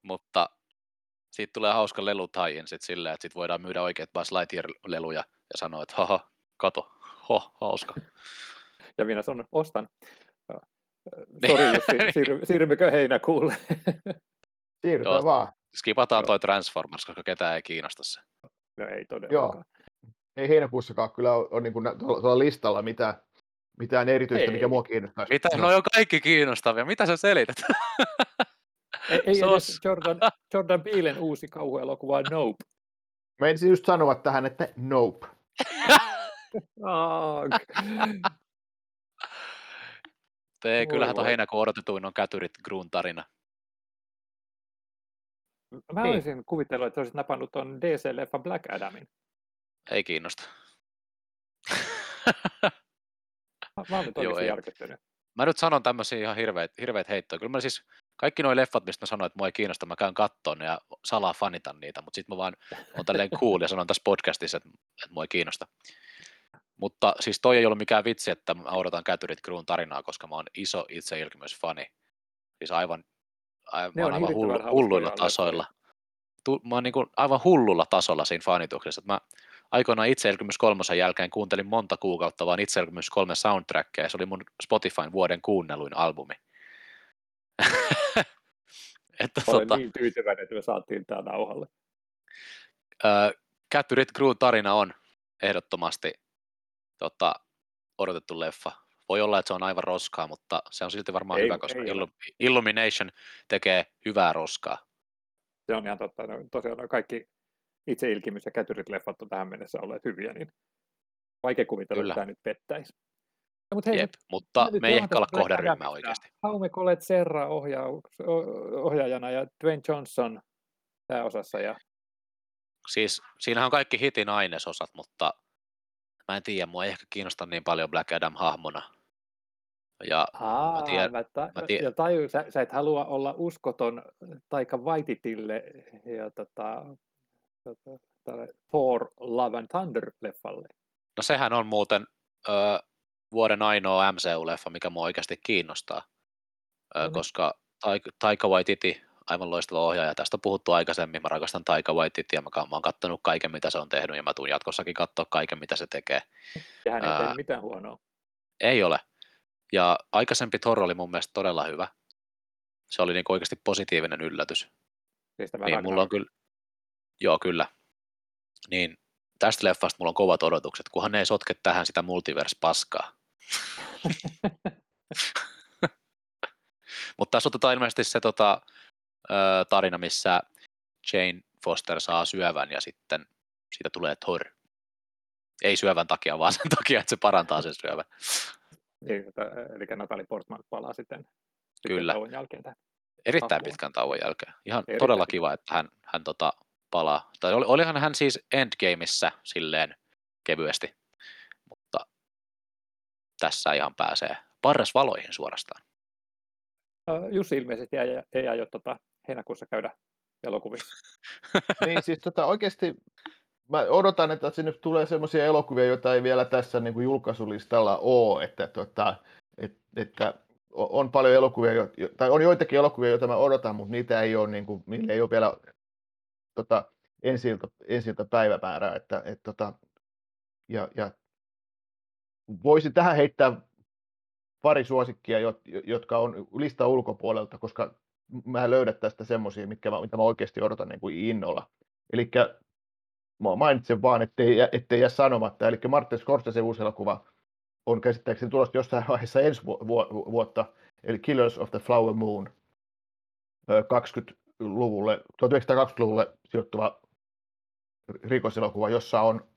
mutta... Siitä tulee hauska lelutajin sitten silleen, että sit voidaan myydä oikeat Buzz Lightyear-leluja ja sanoa, että haha, kato, ho, hauska. Ja minä sanon, ostan. Sori, jos siirrymmekö heinäkuulle. Siirrytään Joo, vaan. Skipataan Joo. toi Transformers, koska ketään ei kiinnosta se. No ei todellakaan. Joo. Ei heinäkuussakaan kyllä ole niin tuolla listalla mitään, mitään erityistä, ei. Mikä mua kiinnostaisi. Mitä? No on kaikki kiinnostavia. Mitä sä selität? Ei, ei edes Jordan, Jordan Peelen uusi kauhuelokuva Nope. Mä ensin just sanoa tähän, että Nope. oh, Te, kyllähän tuo heinäkuun odotetuin on Kätyrit Gruun tarina. Mä olisin kuvitellut, että olisit napannut ton D C-leffan Black Adamin. Ei kiinnosta. mä, mä olen tosi järkyttynyt. Mä nyt sanon tämmöisiä ihan hirveitä hirveitä heittoja. Kyllä mä siis... Kaikki nuo leffat, mistä mä sanoin, että mua ei kiinnosta, mä käyn kattoon ja salaa fanitan niitä, mutta sitten mä vaan on tälleen cool ja sanon tässä podcastissa, että, että mua ei kiinnosta. Mutta siis toi ei ollut mikään vitsi, että mä odotan Kätyrit Gruun tarinaa, koska mä oon iso itse ilkimysfani. Siis aivan, aivan, aivan hullu, hulluilla tasoilla. Tu, mä oon niin kuin aivan hullulla tasolla siinä fanituksessa. Mä aikoinaan itse ilkimys kolmosen jälkeen kuuntelin monta kuukautta vaan itse ilkimys kolme soundtrackia ja se oli mun Spotifyn vuoden kuunnelluin albumi. että Olen tota, niin tyytyväinen, että me saatiin tää nauhalle. Kätyrit Gruun tarina on ehdottomasti tota, odotettu leffa. Voi olla, että se on aivan roskaa, mutta se on silti varmaan ei, hyvä, koska Illum- Illumination tekee hyvää roskaa. Se on ihan totta. No, tosiaan no, kaikki itse ilkimys ja kätyrit leffat on tähän mennessä olleet hyviä, niin vaikea kuvitella, Kyllä. että tämä nyt pettäisi. Ja, mutta hei, Jep, nyt, mutta me ei ehkä olla kohderyhmää oikeasti. Jaume Colette Serra ohjaajana ja Dwayne Johnson pääosassa. Ja... Siis siinähän on kaikki hitin ainesosat, mutta mä en tiedä, mua ei ehkä kiinnosta niin paljon Black Adam-hahmona. Ja, Aa, mä tiedän, mä ta- mä tiedän. Ja taju, sä, sä et halua olla uskoton Taika Waititille ja tota, tota, For Love and Thunder-leffalle. No sehän on muuten... Öö, vuoden ainoa M C U-leffa, mikä mua oikeasti kiinnostaa, mm. koska Taika Waititi aivan loistava ohjaaja. Tästä on puhuttu aikaisemmin. Mä rakastan Taika Waititia. Mä, mä oon kattonut kaiken, mitä se on tehnyt, ja mä tuun jatkossakin katsoa kaiken, mitä se tekee. Ja hän ei Ää, tehnyt mitään huonoa. Ei ole. Ja aikaisempi Thor oli mun mielestä todella hyvä. Se oli niin kuin oikeasti positiivinen yllätys. Niin, mulla on kyllä... Joo, kyllä. Niin, tästä leffasta mulla on kovat odotukset, kunhan ne ei sotke tähän sitä multiverse-paskaa. Mutta tässä otetaan ilmeisesti se tota, ö, tarina, missä Jane Foster saa syövän ja sitten siitä tulee Thor. Ei syövän takia, vaan sen takia, että se parantaa sen syövän. Niin, eli Natalie Portman palaa sitten pitkän kyllä. tauon jälkeen. Tämän. Erittäin Apuun. Pitkän tauon jälkeen. Ihan erittäin todella kiva, että hän, hän tota, palaa. Tai oli, olihan hän siis Endgameissa silleen kevyesti, mutta tässä ihan pääsee parrasvaloihin suorastaan. Jussi ilmeisesti ei, ei aio tota, heinäkuussa käydä elokuvissa. Niin siis tota, oikeasti mä odotan, että sinne tulee semmoisia elokuvia, joita ei vielä tässä niin kuin julkaisulistalla ole. Että, tota, et, että on paljon elokuvia, jo, tai on joitakin elokuvia, joita mä odotan, mutta niitä ei ole, niin kuin, niille ei ole vielä tota, ensi-ilta, ensi-ilta päivämäärää. Että, et, tota, ja, ja voisin tähän heittää pari suosikkia, jotka on listan ulkopuolelta, koska mä en löydä tästä semmoisia, mitkä mä, mitä mä oikeasti odotan niin kuin innolla. Eli mä mainitsen vaan, ettei, ettei jää sanomatta. Eli Martin Scorsese uusi elokuva on käsittääkseni tulosta jossain vaiheessa ensi vu- vuotta, eli Killers of the Flower Moon, kaksikymmentäluvulle, tuhatyhdeksänsataakaksikymmentäluvulle sijoittuva rikoselokuva, jossa on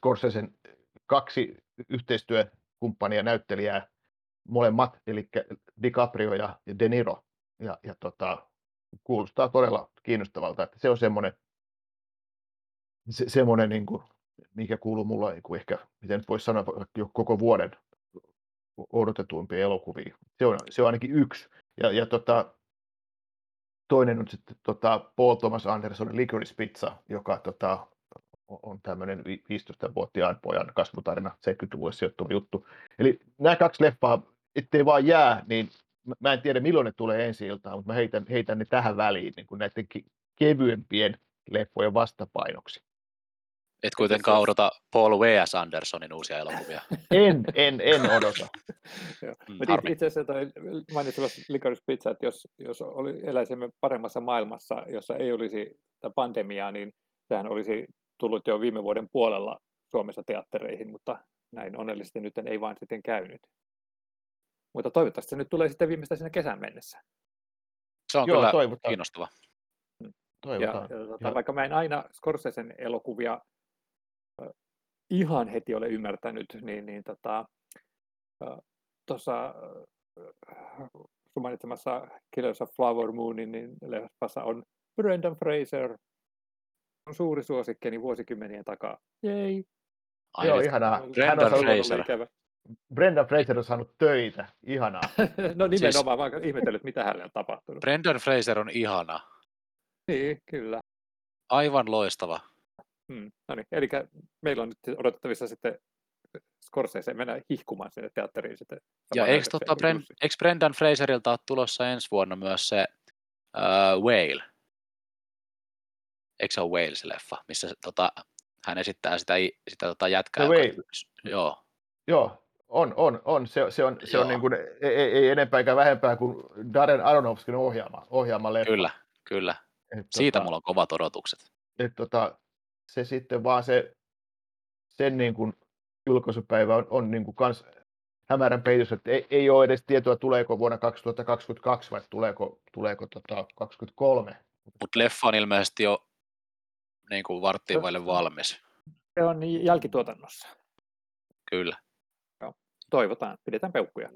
Scorsesen kaksi yhteistyökumppania näyttelijää, molemmat, eli DiCaprio ja De Niro, ja, ja tota, kuulostaa todella kiinnostavalta, että se on semmoinen, se, semmoinen niin kuin, mikä kuuluu mulla niin kuin ehkä, miten nyt voisi sanoa, jo koko vuoden odotetuimpia elokuvia. Se on, se on ainakin yksi, ja, ja tota, toinen on sitten tota Paul Thomas Andersonin Licorice Pizza, joka tota, on tämmöinen viisitoistavuotiaan pojan kasvutarina, seitsemänkymmentäluvulle sijoittuva juttu. Eli nämä kaksi leffaa, ettei vaan jää, niin mä en tiedä milloin ne tulee ensi iltaan, mutta mä heitän, heitän ne tähän väliin niin kuin näiden kevyempien leffojen vastapainoksi. Et kuitenkaan odota Paul W S. Andersonin uusia elokuvia. En, en, en odota. Itse asiassa mainitsin Licorice Pizza, että jos, jos eläisimme paremmassa maailmassa, jossa ei olisi pandemiaa, niin sehän olisi tullut jo viime vuoden puolella Suomessa teattereihin, mutta näin onnellisesti nyt ei vaan sitten käynyt. Mutta toivottavasti se nyt tulee sitten viimeistään siinä kesän mennessä. Se on joo, kyllä toivotaan. Kiinnostava. Toivotaan. Ja, ja, ja. Vaikka mä en aina Scorsesen elokuvia ihan heti ole ymmärtänyt, niin, niin tuossa tota, sun mainitsemassa Killers of Flower Moonin niin leffassa on Brendan Fraser, on suuri suosikkeni vuosikymmenien takaa. Jei. Ai, joo, ihanaa. Brendan Fraser. Brendan Fraser on saanut töitä. Ihanaa. No nimenomaan, vaan siis... ihmetellyt, mitä hänelle on tapahtunut. Brendan Fraser on ihana. Niin, kyllä. Aivan loistava. Hmm. No niin, eli meillä on nyt odotettavissa sitten Scorsese mennä hihkumaan sinne teatteriin. Sitten ja eikö, tota Bren... eikö Brendan Fraserilta ole tulossa ensi vuonna myös se uh, Whale? Eikö se ole Wales-leffa, missä tota, hän esittää sitä, sitä tota jätkää? No, joka... Joo. Joo, on, on, on. Se, se on, se on niin kuin, ei, ei enempää eikä vähempää kuin Darren Aronofskin ohjaama, ohjaama leffa. Kyllä, kyllä. Et, siitä tota, mulla on kovat odotukset. Et, tota, se sitten vaan se, sen niin kuin julkaisupäivä on, on niin kuin kans hämärän peitossa, että ei, ei ole edes tietoa, tuleeko vuonna kaksituhattakaksikymmentäkaksi vai tuleeko, tuleeko tota kaksikymmentäkolme. Mutta leffa on ilmeisesti jo niin kuin varttiin vaille valmis. Se on jälkituotannossa. Kyllä. Joo. Toivotaan. Pidetään peukkuja.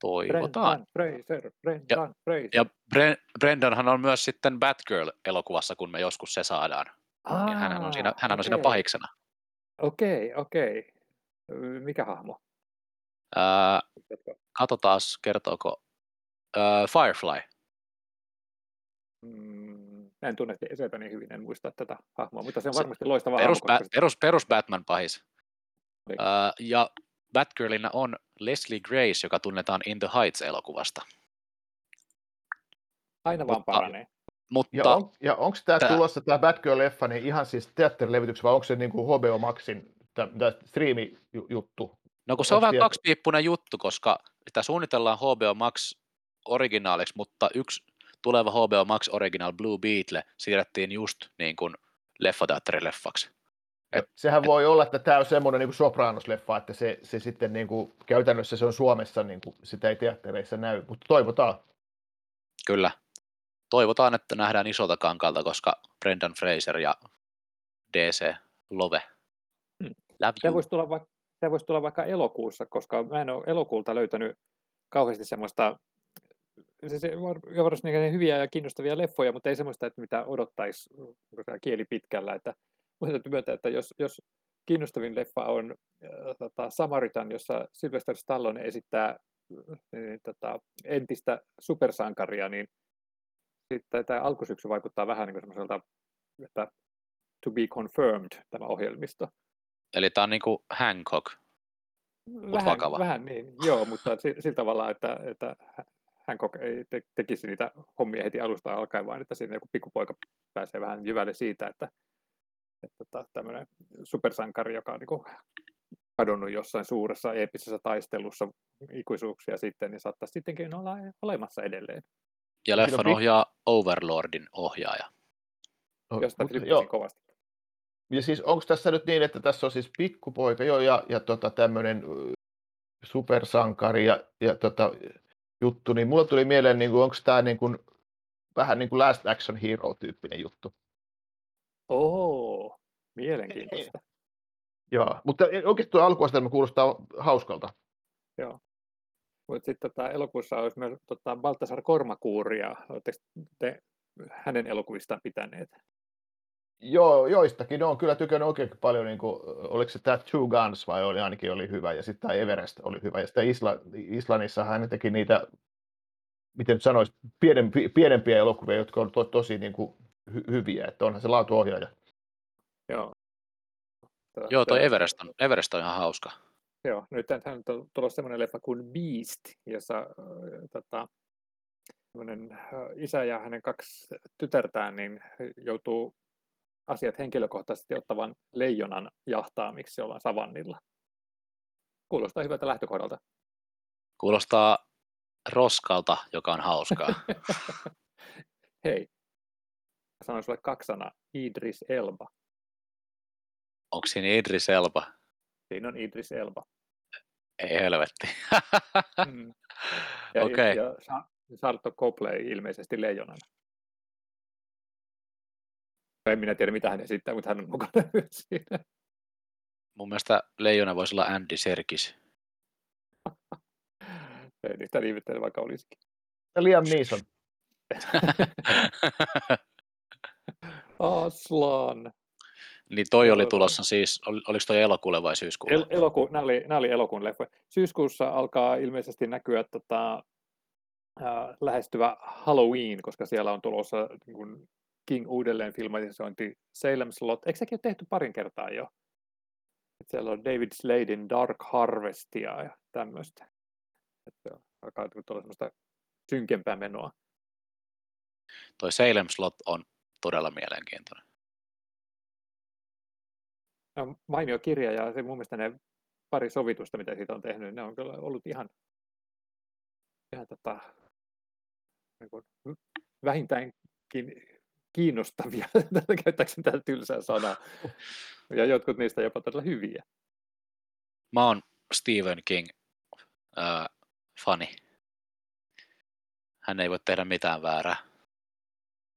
Toivotaan. Brendan Fraser. Brendan Fraser. Ja, ja Brendanhan on myös sitten Batgirl-elokuvassa, kun me joskus se saadaan. Aa, niin hänhän on siinä, hänhän okay. on siinä pahiksena. Okei, okay, okei. Okay. Mikä hahmo? Ää, katsotaas, kertooko. Ää, Firefly. Mm, en tunne sitä niin hyvin, en muista tätä hahmoa, mutta se on varmasti loistava perus, hahmo. Ba- perus, perus Batman-pahis. Uh, ja Batgirlinä on Leslie Grace, joka tunnetaan In the Heights-elokuvasta. Aina vaan paranee. Mutta, ja on, ja onko tämä tulossa, tämä Batgirl-leffa, niin ihan siis teatterilevityksessä, vai onko se niin kuin H B O Maxin tämä striimijuttu? No kun se on onks vähän tiedä? kaksipiippunen juttu, koska sitä suunnitellaan H B O Max originaaliksi, mutta yksi tuleva H B O Max original Blue Beetle siirrettiin just niin kuin leffateatterileffaksi. Et, Sehän et, voi olla, että tämä on semmoinen niin kuin Sopranos-leffa, että se, se sitten niin kuin, käytännössä se on Suomessa, niin kuin, sitä ei teattereissa näy, mutta toivotaan. Kyllä. Toivotaan, että nähdään isolta kankalta, koska Brendan Fraser ja D C Love. Se voisi tulla, va- vois tulla vaikka elokuussa, koska mä en ole elokuulta löytänyt kauheasti semmoista, se, se varmasti hyviä ja kiinnostavia leffoja, mutta ei semmoista, että mitä odottaisi kieli pitkällä. Että, mutta myöntää, että jos, jos kiinnostavin leffa on tota, Samaritan, jossa Sylvester Stallone esittää niin, tota, entistä supersankaria, niin sitten tämä alkusyksy vaikuttaa vähän niin kuin semmoiselta, että to be confirmed tämä ohjelmisto. Eli tämä on niin kuin Hancock, mutta vakava. Vähän niin, joo, mutta sillä tavalla, että, että Hancock ei te- tekisi niitä hommia heti alusta alkaen, vaan että siinä joku pikkupoika pääsee vähän jyvälle siitä, että, että tämmöinen supersankari, joka on niin kuin kadonnut jossain suuressa eeppisessä taistelussa ikuisuuksia sitten, niin saattaisi sittenkin olla olemassa edelleen. Ja leffan ohjaa Overlordin ohjaaja. No, josta tykkäsin kovasti. Ja siis onko tässä nyt niin, että tässä on siis pikkupoika jo ja, ja tota, tämmöinen supersankari ja, ja tota, juttu, niin mulle tuli mieleen, niin onko tämä niin vähän niin kuin Last Action Hero-tyyppinen juttu. Oho, mielenkiintoista. Joo, mutta oikeasti tuo alkuasetelma kuulostaa hauskalta. Joo. Mutta sitten tota, elokuussa olisi myös tota, Baltasar Kormakuuria. Oletteko te hänen elokuvistaan pitäneet? Joo, joistakin. No, kyllä tykännyt oikein paljon. Niin kuin, oliko se tämä Two Guns vai oli, ainakin oli hyvä. Ja sitten tämä Everest oli hyvä. Ja sitten Isla, Islannissa hän teki niitä, miten sanoisi, pienempi, pienempiä elokuvia, jotka on to, tosi niin kuin, hy, hyviä. Että onhan se laatuohjaaja. Joo. Tätä, Joo, toi Everest on, Everest on ihan hauska. Joo, nyt hän on tullut semmoinen leffa kuin Beast, jossa äh, tota, isä ja hänen kaksi tytärtään niin joutuu asiat henkilökohtaisesti ottavan leijonan jahtaamiksi jollain savannilla. Kuulostaa hyvältä lähtökohdalta. Kuulostaa roskalta, joka on hauskaa. Hei, sanoin sulle kaksi sanaa. Idris Elba. Onko siinä Idris Elba? Siinä on Idris Elba. Ei helvetti. mm. Ja, okay. ja Sarto Copley ilmeisesti leijonana. En minä tiedä, mitä hän esittää, mutta hän on mukana myös siinä. Mun mielestä leijona voisi olla Andy Serkis. Ei niistä liivittele, vaikka olisikin. Ja Liam Neeson. Aslan. Niin toi oli tulossa siis, ol, oliko toi elokuulle vai syyskuulle? El, eloku, nämä oli, nämä oli elokuun leffoja. Syyskuussa alkaa ilmeisesti näkyä tota, äh, lähestyvä Halloween, koska siellä on tulossa niin kuin King uudelleen filmatisointi Salem's Lot. Eikö sekin ole tehty parin kertaa jo? Et siellä on David Sladen Dark Harvestia ja tämmöistä. Et alkaa tulla semmoista synkempää menoa. Toi Salem's Lot on todella mielenkiintoinen. No, mainio kirja ja se, mun mielestä ne pari sovitusta, mitä siitä on tehnyt, ne on kyllä ollut ihan, ihan tota, niin kuin, vähintäänkin kiinnostavia, käyttääkseni tätä tylsää sanaa, ja jotkut niistä jopa todella hyviä. Mä oon Stephen King-fani. Äh, Hän ei voi tehdä mitään väärää.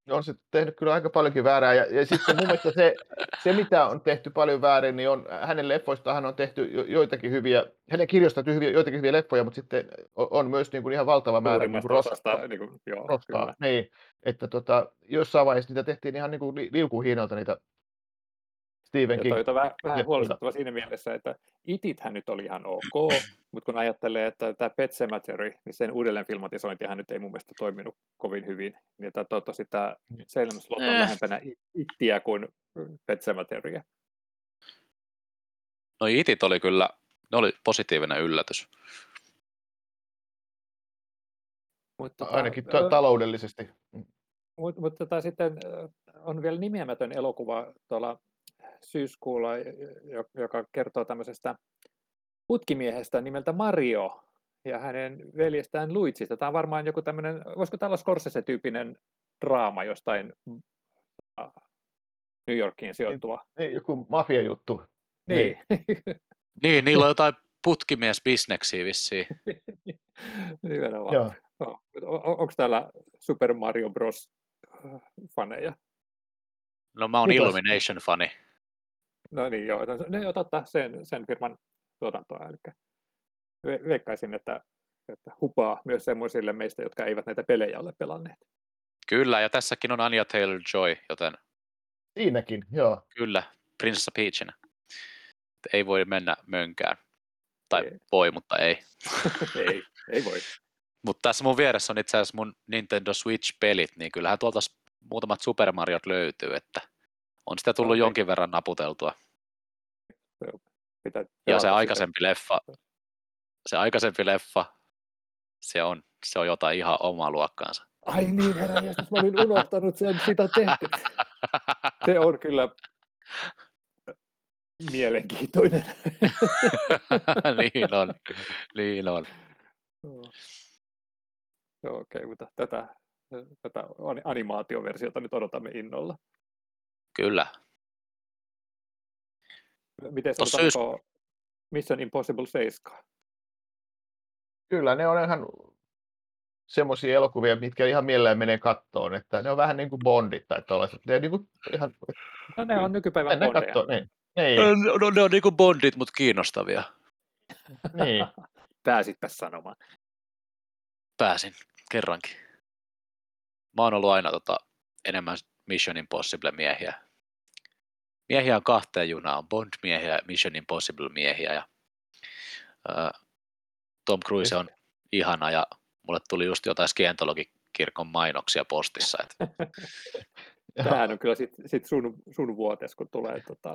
On se tehnyt kyllä aika paljonkin väärää, ja, ja sitten mun mielestä se, se, mitä on tehty paljon väärin, niin on, hänen leffoistaan on tehty joitakin hyviä, hänen kirjoistaan hyviä, joitakin hyviä leffoja, mutta sitten on, on myös niin kuin ihan valtava määrä niin kuin rostaa. Niin kuin, joo, rostaa. Niin, että tota, jossain vaiheessa niitä tehtiin ihan niin kuin liukuhiinalta niitä Stephen King. Toi vähän, vähän huolestuttava siinä mielessä, että Itithän nyt oli ihan ok, mutta kun ajattelee, että tämä Pet Sematary, niin sen uudelleen filmatisointihan nyt ei mun mielestä toiminut kovin hyvin. Niin tämä toivottavasti tämä Salem's Lot on eh. lähempänä Ittiä kuin Pet Semataryä. No Itit oli kyllä, ne oli positiivinen yllätys. Mutta ainakin ta- taloudellisesti. Mutta, mutta tota, sitten on vielä nimeämätön elokuva tuolla syyskuulla, joka kertoo tämmöisestä putkimiehestä nimeltä Mario ja hänen veljestään Luigista. Tämä on varmaan joku tämmöinen, voisiko tällä Scorsese-tyyppinen draama jostain New Yorkiin sijoittuva. Niin, joku mafiajuttu. Niin. Niin, niillä on jotain putkimiesbisneksiä vissiin. Nimenomaan. Joo. No, onko täällä Super Mario Bros. Faneja? No mä oon Illumination-fani. No niin joo, ne otattaa sen, sen firman tuotantoa. Eli veikkaisin, että, että hupaa myös semmoisille meistä, jotka eivät näitä pelejä ole pelanneet. Kyllä, ja tässäkin on Anya Taylor-Joy, joten... Siinäkin, joo. Kyllä, Prinsessa Peachinä. Ei voi mennä mönkään. Tai ei. Voi, mutta ei. ei, ei voi. Mutta tässä mun vieressä on itse asiassa mun Nintendo Switch-pelit, niin kyllähän tuolta muutamat Super Mariot löytyy, että on sitä tullut okay. jonkin verran naputeltua. Pitää ja se aikaisempi, leffa, se aikaisempi leffa, se on, se on jotain ihan omaa luokkaansa. Ai niin, herran, jos mä olin unohtanut sen, sitä tehty. Se on kyllä mielenkiintoinen. niin on, niin on. Okei, mutta tätä, tätä animaatioversiota nyt odotamme innolla. Kyllä. Miten sanotaanko Mission Impossible seitsemän? Kyllä, ne on ihan semmoisia elokuvia, mitkä ihan mielellään menee kattoon, että ne on vähän niin kuin bondit tai tällaiset. Ne on, niin kuin ihan... no, ne on nykypäivän bondeja. Kattoo, niin. Niin. No, no, ne on niin kuin bondit, mutta kiinnostavia. niin. Pääsitpä sanomaan. Pääsin, kerrankin. Mä oon ollut aina tota, enemmän Mission Impossible-miehiä. Miehiä on kahteen junaan, on Bond-miehiä ja Mission Impossible-miehiä. Ja, ää, Tom Cruise on ihana ja mulle tuli just jotain skientologikirkon mainoksia postissa. Et. Tämähän on kyllä sit, sit sun, sun vuotes, kun tulee tota,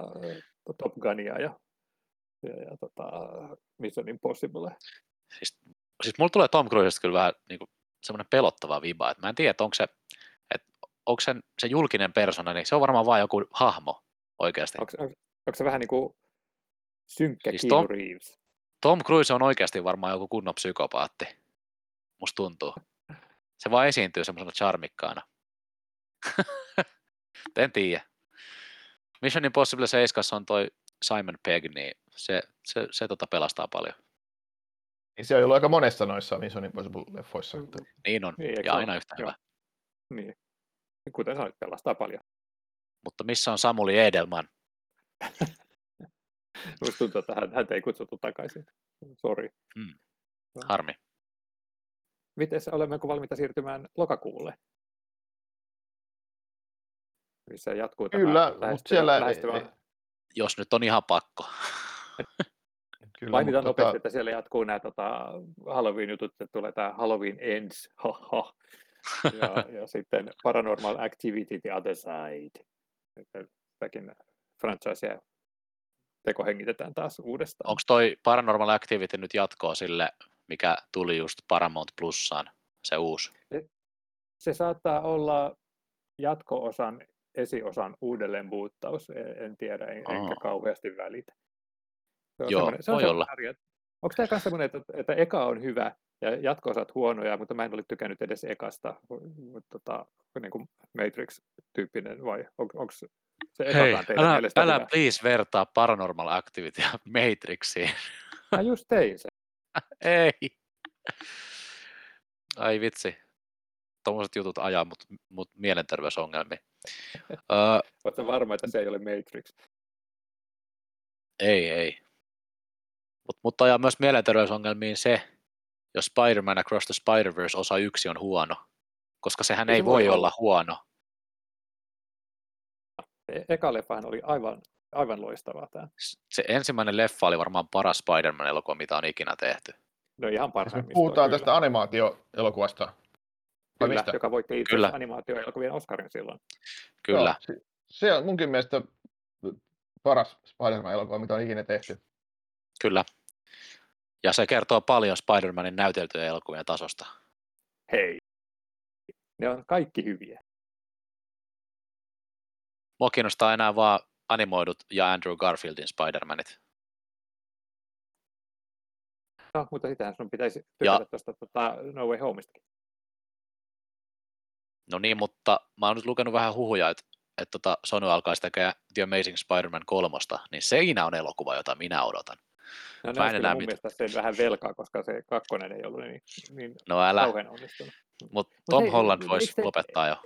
Top Gunia ja, ja, ja tota, Mission Impossible. Siis, Siis mulla tulee Tom Cruisesta kyllä vähän niinku semmoinen pelottava viba, että mä en tiedä, että onko se, et onko sen, se julkinen persona, niin se on varmaan vaan joku hahmo oikeasti. Onko, on, onko se vähän niin kuin synkkä siis Keanu Reeves? Tom Cruise on oikeasti varmaan joku kunnon psykopaatti, musta tuntuu. Se vaan esiintyy semmoisena charmikkaana. en tiedä. Mission Impossible seitsemän on toi Simon Pegg, niin se, se, se tota pelastaa paljon. Se on ollut aika monessa noissa Mission Impossible-leffoissa. Niin on, niin, ja aina ole? Yhtä hyvä. Niin, kuten sanoit, pelastaa paljon. Mutta missä on Samuli Edelman? Minusta tuntuu, että häntä ei kutsuttu takaisin. Sori. Mm. Harmi. Mites olemmeko valmiita siirtymään lokakuulle? Missä jatkuu tämä Kyllä, mutta siellä... Lähestyvä... Jos nyt on ihan pakko. Kyllä, mainitaan nopeasti, tota... että siellä jatkuu nämä tota, Halloween-jutut, että tulee tämä Halloween Ends, haha, ja, ja sitten Paranormal Activity The Other Side. Sitäkin franchisea tekohengitetään taas uudestaan. Onko toi Paranormal Activity nyt jatkoa sille, mikä tuli just Paramount Plussaan, se uusi? Se, se saattaa olla jatko-osan, esiosan uudelleenbuuttaus, en, en tiedä, en, oh. enkä kauheasti välitä. Se on Joo, se voi on olla. Tarjot. Onko tämä myös sellainen, että, että eka on hyvä ja jatko-osat huonoja, mutta mä en ole tykännyt edes ekasta, tota, niin kuin Matrix-tyyppinen, vai on, onko se ekakaan teidän älä, mielestä älä hyvä? Please vertaa Paranormal Activityä Matrixiin. Mä just tein sen. Ei. Ai vitsi. Tuommoiset jutut ajaa mut, mut mielenterveysongelmiin. Oletko varma, että se ei ole Matrix? Ei, ei. Mut, mutta ajaa myös mielenterveysongelmiin se, jos Spider-Man Across the Spider-Verse osa yksi on huono, koska sehän ei, ei se voi olla, olla huono. Eka leffahan oli aivan, aivan loistavaa tämä. Se ensimmäinen leffa oli varmaan paras Spider-Man-elokuva, mitä on ikinä tehty. No ihan parhaimmista. Puhutaan kyllä. Tästä animaatioelokuvasta. Kyllä, joka voitti itse asiassa animaatioelokuvien Oscarin silloin. Kyllä. Joo, se on munkin mielestä paras Spider-Man-elokuva, mitä on ikinä tehty. Kyllä. Ja se kertoo paljon Spider-Manin näyteltyjen elokuvien tasosta. hei. Ne on kaikki hyviä. Mua kiinnostaa enää vaan animoidut ja Andrew Garfieldin Spider-Manit. No, mutta sitähän sun pitäisi tykätä tuosta tota, No Way Homestakin. No niin, mutta mä oon nyt lukenut vähän huhuja, että et tota Sony alkaisi tekemään The Amazing Spider-Man kolmosta, niin siinä on elokuva, jota minä odotan. No ne on mun mielestä sen vähän velkaa, koska se kakkonen ei ollut niin, niin no älä. Kauhean onnistunut. Mutta Tom Mut Holland voisi lopettaa jo.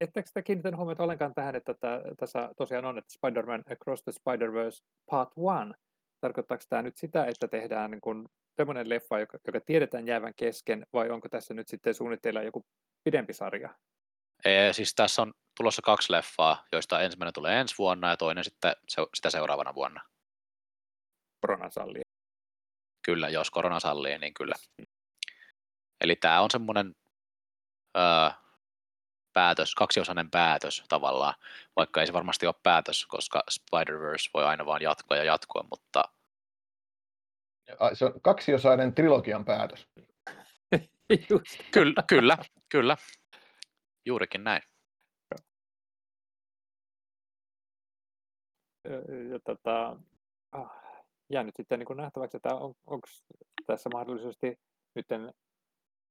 Etteikö sitä kiinnittänyt huomiota ollenkaan tähän, että tässä tosiaan on, että Spider-Man Across the Spider-Verse Part yksi. Tarkoittaako tämä nyt sitä, että tehdään niin kuin tämmöinen leffa, joka, joka tiedetään jäävän kesken, vai onko tässä nyt sitten suunnitteilla joku pidempi sarja? Ee, siis tässä on tulossa kaksi leffaa, joista ensimmäinen tulee ensi vuonna ja toinen sitten se, sitä seuraavana vuonna. Korona sallii. Kyllä, jos korona sallii, niin kyllä. Eli tämä on semmoinen öö, päätös, kaksiosainen päätös tavallaan, vaikka ei se varmasti ole päätös, koska Spider-Verse voi aina vaan jatkoa ja jatkoa, mutta... Se on kaksiosainen trilogian päätös. Kyllä, kyllä, kyllä. Juurikin näin. Ja tota, jää nyt sitten niin kuin nähtäväksi, että on, onko tässä mahdollisesti nyt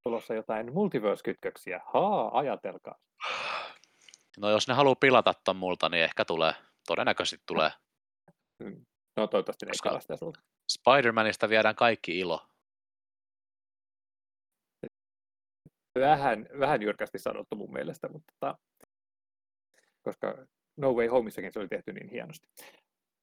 tulossa jotain multiverse-kytköksiä. Haa, ajatelkaa. No jos ne haluaa pilata ton multa, niin ehkä tulee. Todennäköisesti tulee. No toivottavasti ne ei sitä sulta. Spider-Manista viedään kaikki ilo. Vähän, vähän jyrkästi sanottu mun mielestä, mutta koska No Way Homeissakin se oli tehty niin hienosti.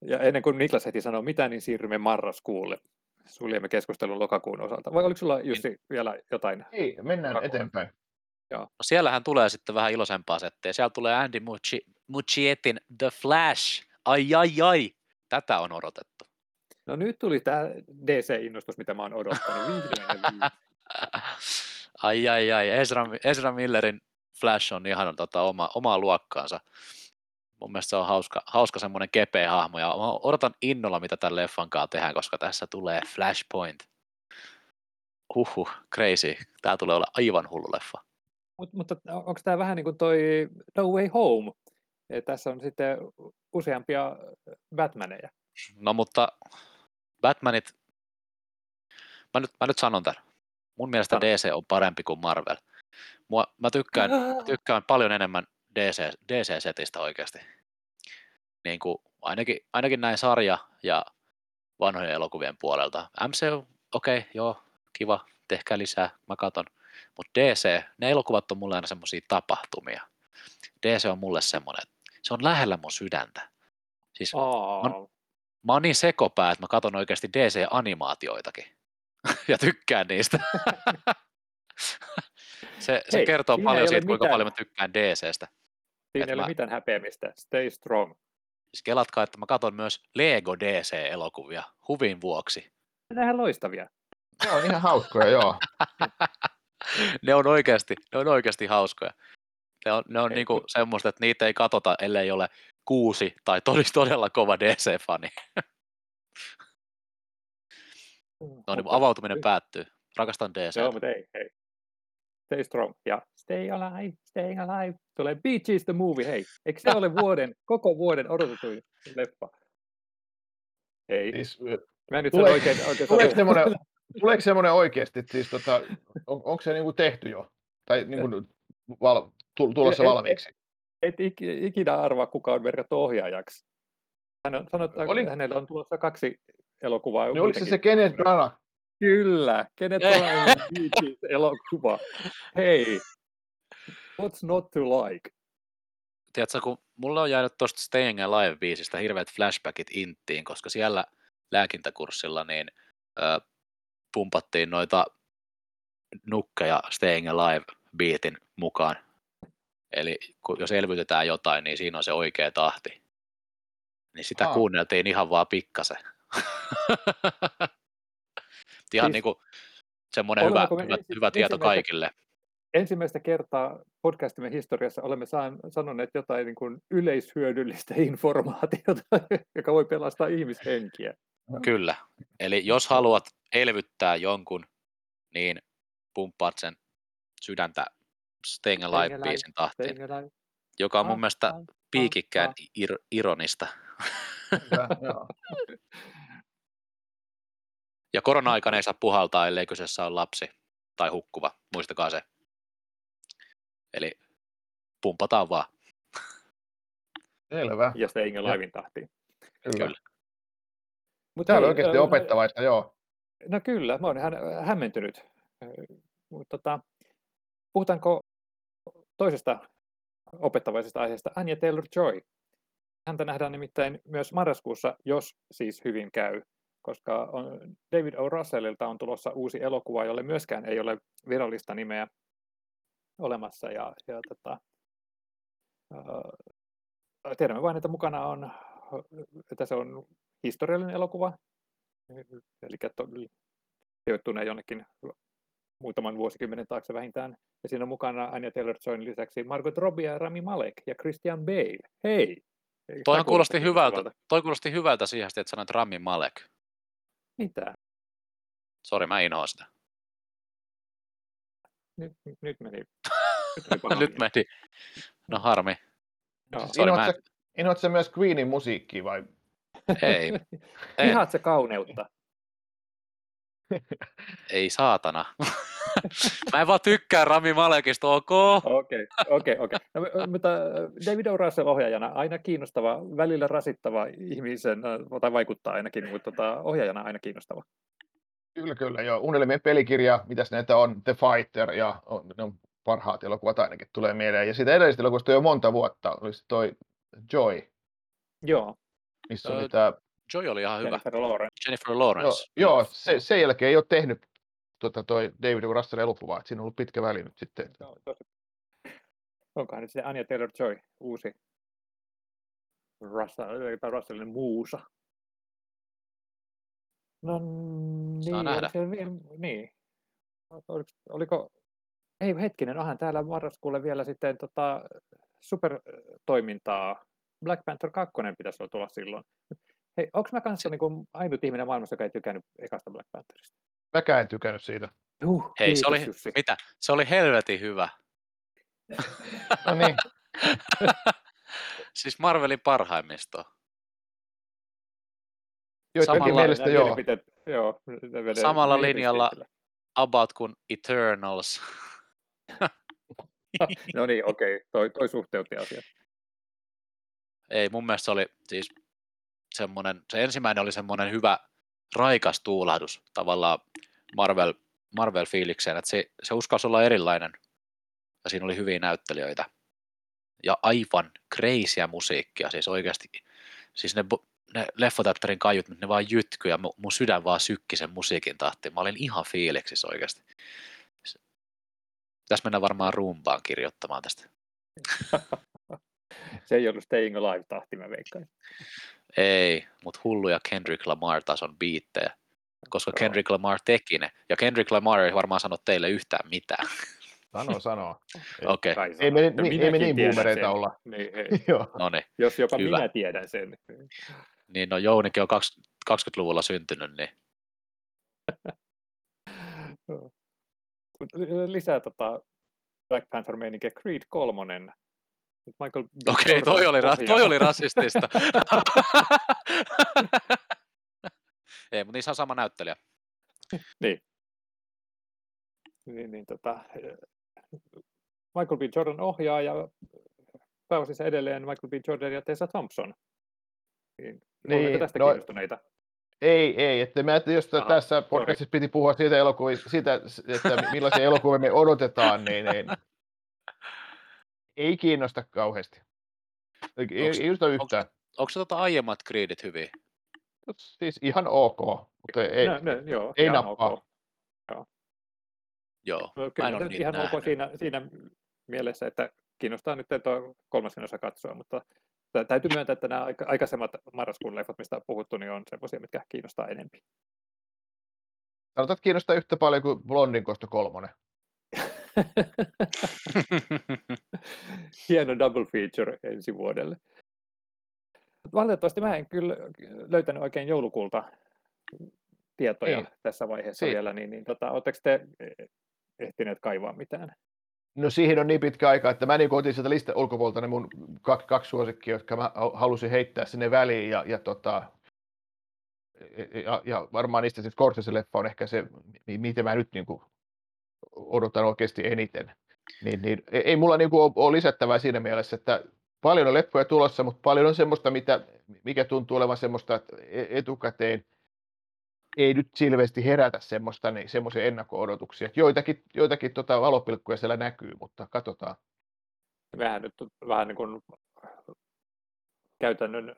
Ja ennen kuin Niklas heti sanoo mitä, niin siirrymme marraskuulle. Suljemme keskustelun lokakuun osalta. Vai oliko sulla, Jussi, vielä jotain? Ei, mennään lokakuun eteenpäin. Joo. No siellähän tulee sitten vähän iloisempaa settiä. Siellä tulee Andy Muschietin The Flash. Ai, ai, ai. Tätä on odotettu. No nyt tuli tämä D C-innostus, mitä mä oon odottanut. Vihreä. Ai, ai, ai. Ezra, Ezra Millerin Flash on ihan tota, oma, omaa luokkaansa. Mun mielestä se on hauska, hauska semmoinen kepeä hahmo, ja mä odotan innolla, mitä tämän leffan kanssa tehdään, koska tässä tulee Flashpoint. Huhhuh, crazy. Tää tulee olla aivan hullu leffa. Mut, mutta onko tää vähän niin kuin toi No Way Home? Ja tässä on sitten useampia Batmaneja. No mutta Batmanit... Mä nyt, mä nyt sanon tän. Mun mielestä D C on parempi kuin Marvel. Mua, mä tykkään, tykkään paljon enemmän D C, D C-setistä oikeasti. Niin kuin ainakin, ainakin näin sarja ja vanhojen elokuvien puolelta. M C U, okei, okay, joo, kiva, tehkää lisää, mä katon. Mutta D C, ne elokuvat on mulle aina semmosia tapahtumia. D C on mulle semmoinen, se on lähellä mun sydäntä. Siis oh. mä, mä oon niin sekopää, että mä katon oikeasti D C-animaatioitakin. Ja tykkään niistä. Se, se Hei, kertoo paljon siitä, kuinka mitään. paljon mä tykkään D C:stä. Siinä ei ole mä... mitään häpeämistä. Stay strong. Siis kelatkaa, että mä katson myös Lego D C-elokuvia huvin vuoksi. Nämähän loistavia. Ne on ihan hauskoja, joo. ne, on oikeasti, ne on oikeasti hauskoja. Ne on, ne on niinku semmoista, että niitä ei katota, ellei ole kuusi tai todella kova D C-fani. No niin, avautuminen päättyy. Rakastan D C. Joo, mutta ei, ei. Stay strong ja stay alive, stay alive. Tulee Beach is the Movie, hei. Eikö se ole vuoden, koko vuoden odotetuin leffa? Ei. Siis, Mä nyt tule- oikein, oikein tuleeko, semmoinen, tuleeko semmoinen oikeasti? Siis, tota, on, onko se niinku tehty jo? Tai niinku val, tulossa valmiiksi? Et, et, et ikinä arvaa, kuka on verrattu ohjaajaksi. Hän on, sanotaan, Oli... hänellä on tulossa kaksi elokuvaa. Niin oliko se se Kenneth Branagh? Kyllä, Kenneth Branagh elokuva. Hei, what's not to like? Tiedätkö, kun mulle on jäänyt tuosta Staying Alive-biisistä hirveät flashbackit inttiin, koska siellä lääkintäkurssilla niin, ö, pumpattiin noita nukkeja Staying Alive-biitin mukaan. Eli kun, jos elvytetään jotain, niin siinä on se oikea tahti. Niin sitä Aa. kuunneltiin ihan vaan pikkasen. Ihan siis, niin kuin semmoinen hyvä, hyvä, ensi, hyvä tieto ensimmäistä, kaikille. Ensimmäistä kertaa podcastimme historiassa olemme saan, sanoneet jotain niin kuin yleishyödyllistä informaatiota, joka voi pelastaa ihmishenkiä. Kyllä. Eli jos haluat elvyttää jonkun, niin pumppaat sen sydäntä Staying Alive-biisin tahtiin, joka on mun mielestä piikikkään ir- ironista. Hyvä, joo. Ja korona-aikana ei saa puhaltaa, ellei kyseessä ole lapsi tai hukkuva. Muistakaa se. Eli pumpataan vaan. Selvä. Ja Staying Alivein tahtiin. Kyllä. Kyllä. Mutta tämä oli oikeasti opettavaista, joo. No kyllä, mä oon ihan hämmentynyt. Tota, puhutaanko toisesta opettavaisesta aiheesta, Anya Taylor-Joy? Häntä nähdään nimittäin myös marraskuussa, jos siis hyvin käy, koska on David O. Russellilta on tulossa uusi elokuva, jolle myöskään ei ole virallista nimeä olemassa. Ja, ja tota, äh, tiedämme vain, että mukana on, että se on historiallinen elokuva, eli sijoittuneen jonnekin muutaman vuosikymmenen taakse vähintään. Ja siinä on mukana Anya Taylor-Joyn lisäksi Margot Robbie, Rami Malek ja Christian Bale. Hei! Toi kuulosti hyvältä, toi kuulosti hyvältä siihen, että sanoit Rami Malek. Mitä? Sori, mä inhoan sitä. Nyt, nyt meni. Nyt meni. Nyt meni. No harmi. No, sorry, inhoat, mä... se, inhoat se myös Queenin musiikkia vai? Ei. Inhoat se kauneutta. Ei saatana. Mä en vaan tykkää Rami Malekista, ok? Okei, okei, okei. Mutta David O. Russell ohjaajana aina kiinnostava, välillä rasittava ihmisen, tai vaikuttaa ainakin, mutta tota, ohjaajana aina kiinnostava. Kyllä, kyllä, joo. Unelmien pelikirja, mitäs näitä on, The Fighter, ja on, ne on parhaat elokuvat ainakin tulee mieleen. Ja siitä edellisestä elokuvasta jo monta vuotta, oli se toi Joy. Joo. Missä oli tää... Joy oli ihan Jennifer hyvä. Lawrence. Jennifer Lawrence. Joo, joo se, sen jälkeen ei ole tehnyt tuota, toi David O. Russell -elokuva, että siinä on ollut pitkä väli nyt sitten. No, onkohan nyt sitten Anya Taylor-Joy, uusi Russell, Russellin muusa. No niin, oliko se vielä, niin. Oliko, oliko, ei hetkinen, onhan täällä marraskuulle vielä sitten tota, supertoimintaa. Black Panther kaksi pitäisi olla tulla silloin. Hei, onko mä kanssa niin ainut ihminen maailmassa, joka ei tykännyt ekasta Black Pantherista? Mäkään en tykännyt siitä. Juh, hei, kiitos, se, oli, mitä? se oli helvetin hyvä. No niin. Siis Marvelin parhaimmisto. Samalla, mielestä, joo. Joo, samalla linjalla about kuin Eternals. No niin, okei. Okay. Toi, toi suhteutti asia. Ei, mun mielestä se oli siis semmoinen, se ensimmäinen oli semmoinen hyvä, raikas tuulahdus tavallaan Marvel, Marvel-fiilikseen, että se, se uskalsi olla erilainen ja siinä oli hyviä näyttelijöitä ja aivan crazyä musiikkia, siis oikeasti, siis ne, ne leffoteatterin kaiut, ne vaan jytkyi ja mun sydän vaan sykki sen musiikin tahtiin, mä olin ihan fiiliksissä oikeasti. Tässä mennään varmaan rumpaan kirjoittamaan tästä. Se ei ollut Staying Alive-tahti, mä veikkaan. Ei, mutta hulluja Kendrick Lamar-tason biittejä, koska no. Kendrick Lamar teki ne. Ja Kendrick Lamar ei varmaan sano teille yhtään mitään. Sano, sano. Okei. Okay. Ei me, no, ei me niin boomereita olla. Niin, ei. No niin. Jos jopa hyvä. Minä tiedän sen. Niin, no Jounikin on kaksikymmentäluvulla syntynyt, niin... Lisää tota Black Panther-meininkiä Creed kolmonen. Michael Okei, okay, toi, toi oli rasistista. Ei, mutta niissä on sama näyttelijä. Niin. Niin, niin tota, Michael B. Jordan ohjaa ja pääosissa edelleen Michael B. Jordan ja Tessa Thompson. Niin, niin tästä no, kiinnostuneita? Ei, ei. Että mä, jos Aha, tässä podcastissa piti puhua siitä, elokuvista, siitä että millaisia elokuvia me odotetaan, niin... niin. Ei kiinnosta kauheasti. Ei kiinnosta yhtään. Onko se tota aiemmat Creedit hyviä? Siis ihan ok, mutta ei, no, no, joo, ei nappaa. Okay. Joo. joo. No, kyllä, mä en ole ihan ok siinä, siinä mielessä, että kiinnostaa nyt tuo kolmaskin osa katsoa, mutta täytyy myöntää, että nämä aikaisemmat marraskuun leffat, mistä on puhuttu, niin on sellaisia, mitkä kiinnostaa enemmän. Sanotaan, että kiinnostaa yhtä paljon kuin Blondin kosto kolmonen. Hieno double feature ensi vuodelle. Valitettavasti mä en kyllä löytänyt oikein joulukuulta tietoja Ei. tässä vaiheessa Ei. vielä, niin, niin tota, ootteko te ehtineet kaivaa mitään? No siihen on niin pitkä aika, että mä niin otin sieltä listan ulkopuolta ne mun kaksi, kaksi suosikkia, jotka mä halusin heittää sinne väliin ja, ja, tota, ja, ja varmaan niistä sitten Scorsese-leffa on ehkä se, mitä mä nyt niin kuin odotan oikeasti eniten. Niin, niin, ei mulla niin kuin ole lisättävää siinä mielessä, että paljon on leffoja tulossa, mutta paljon on semmoista, mitä, mikä tuntuu olevan semmoista, että etukäteen ei nyt silveesti herätä semmoista, niin semmoisia ennakko-odotuksia. Joitakin, joitakin tota valopilkkuja siellä näkyy, mutta katsotaan. Mehän nyt vähän niin kuin käytännön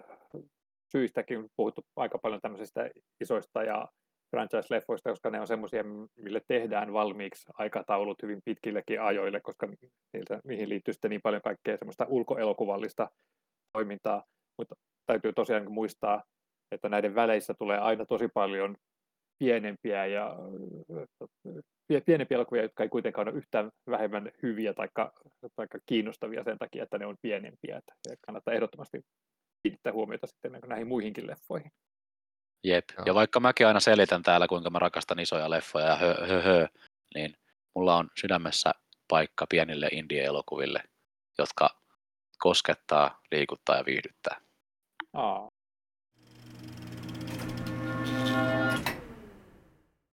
syistäkin puhuttu aika paljon tämmöisistä isoista ja franchise-leffoista, koska ne on semmoisia, mille tehdään valmiiksi aikataulut hyvin pitkillekin ajoille, koska niiltä, mihin liittyy sitten niin paljon kaikkea semmoista ulkoelokuvallista toimintaa, mutta täytyy tosiaan muistaa, että näiden väleissä tulee aina tosi paljon pienempiä ja pienempiä elokuvia, jotka ei kuitenkaan ole yhtään vähemmän hyviä tai kiinnostavia sen takia, että ne on pienempiä. Että kannattaa ehdottomasti kiinnittää huomiota sitten näihin muihinkin leffoihin. Jep. Ja vaikka mäkin aina selitän täällä, kuinka mä rakastan isoja leffoja ja hö, hö, hö, niin mulla on sydämessä paikka pienille indie-elokuville, jotka koskettaa, liikuttaa ja viihdyttää. Aa.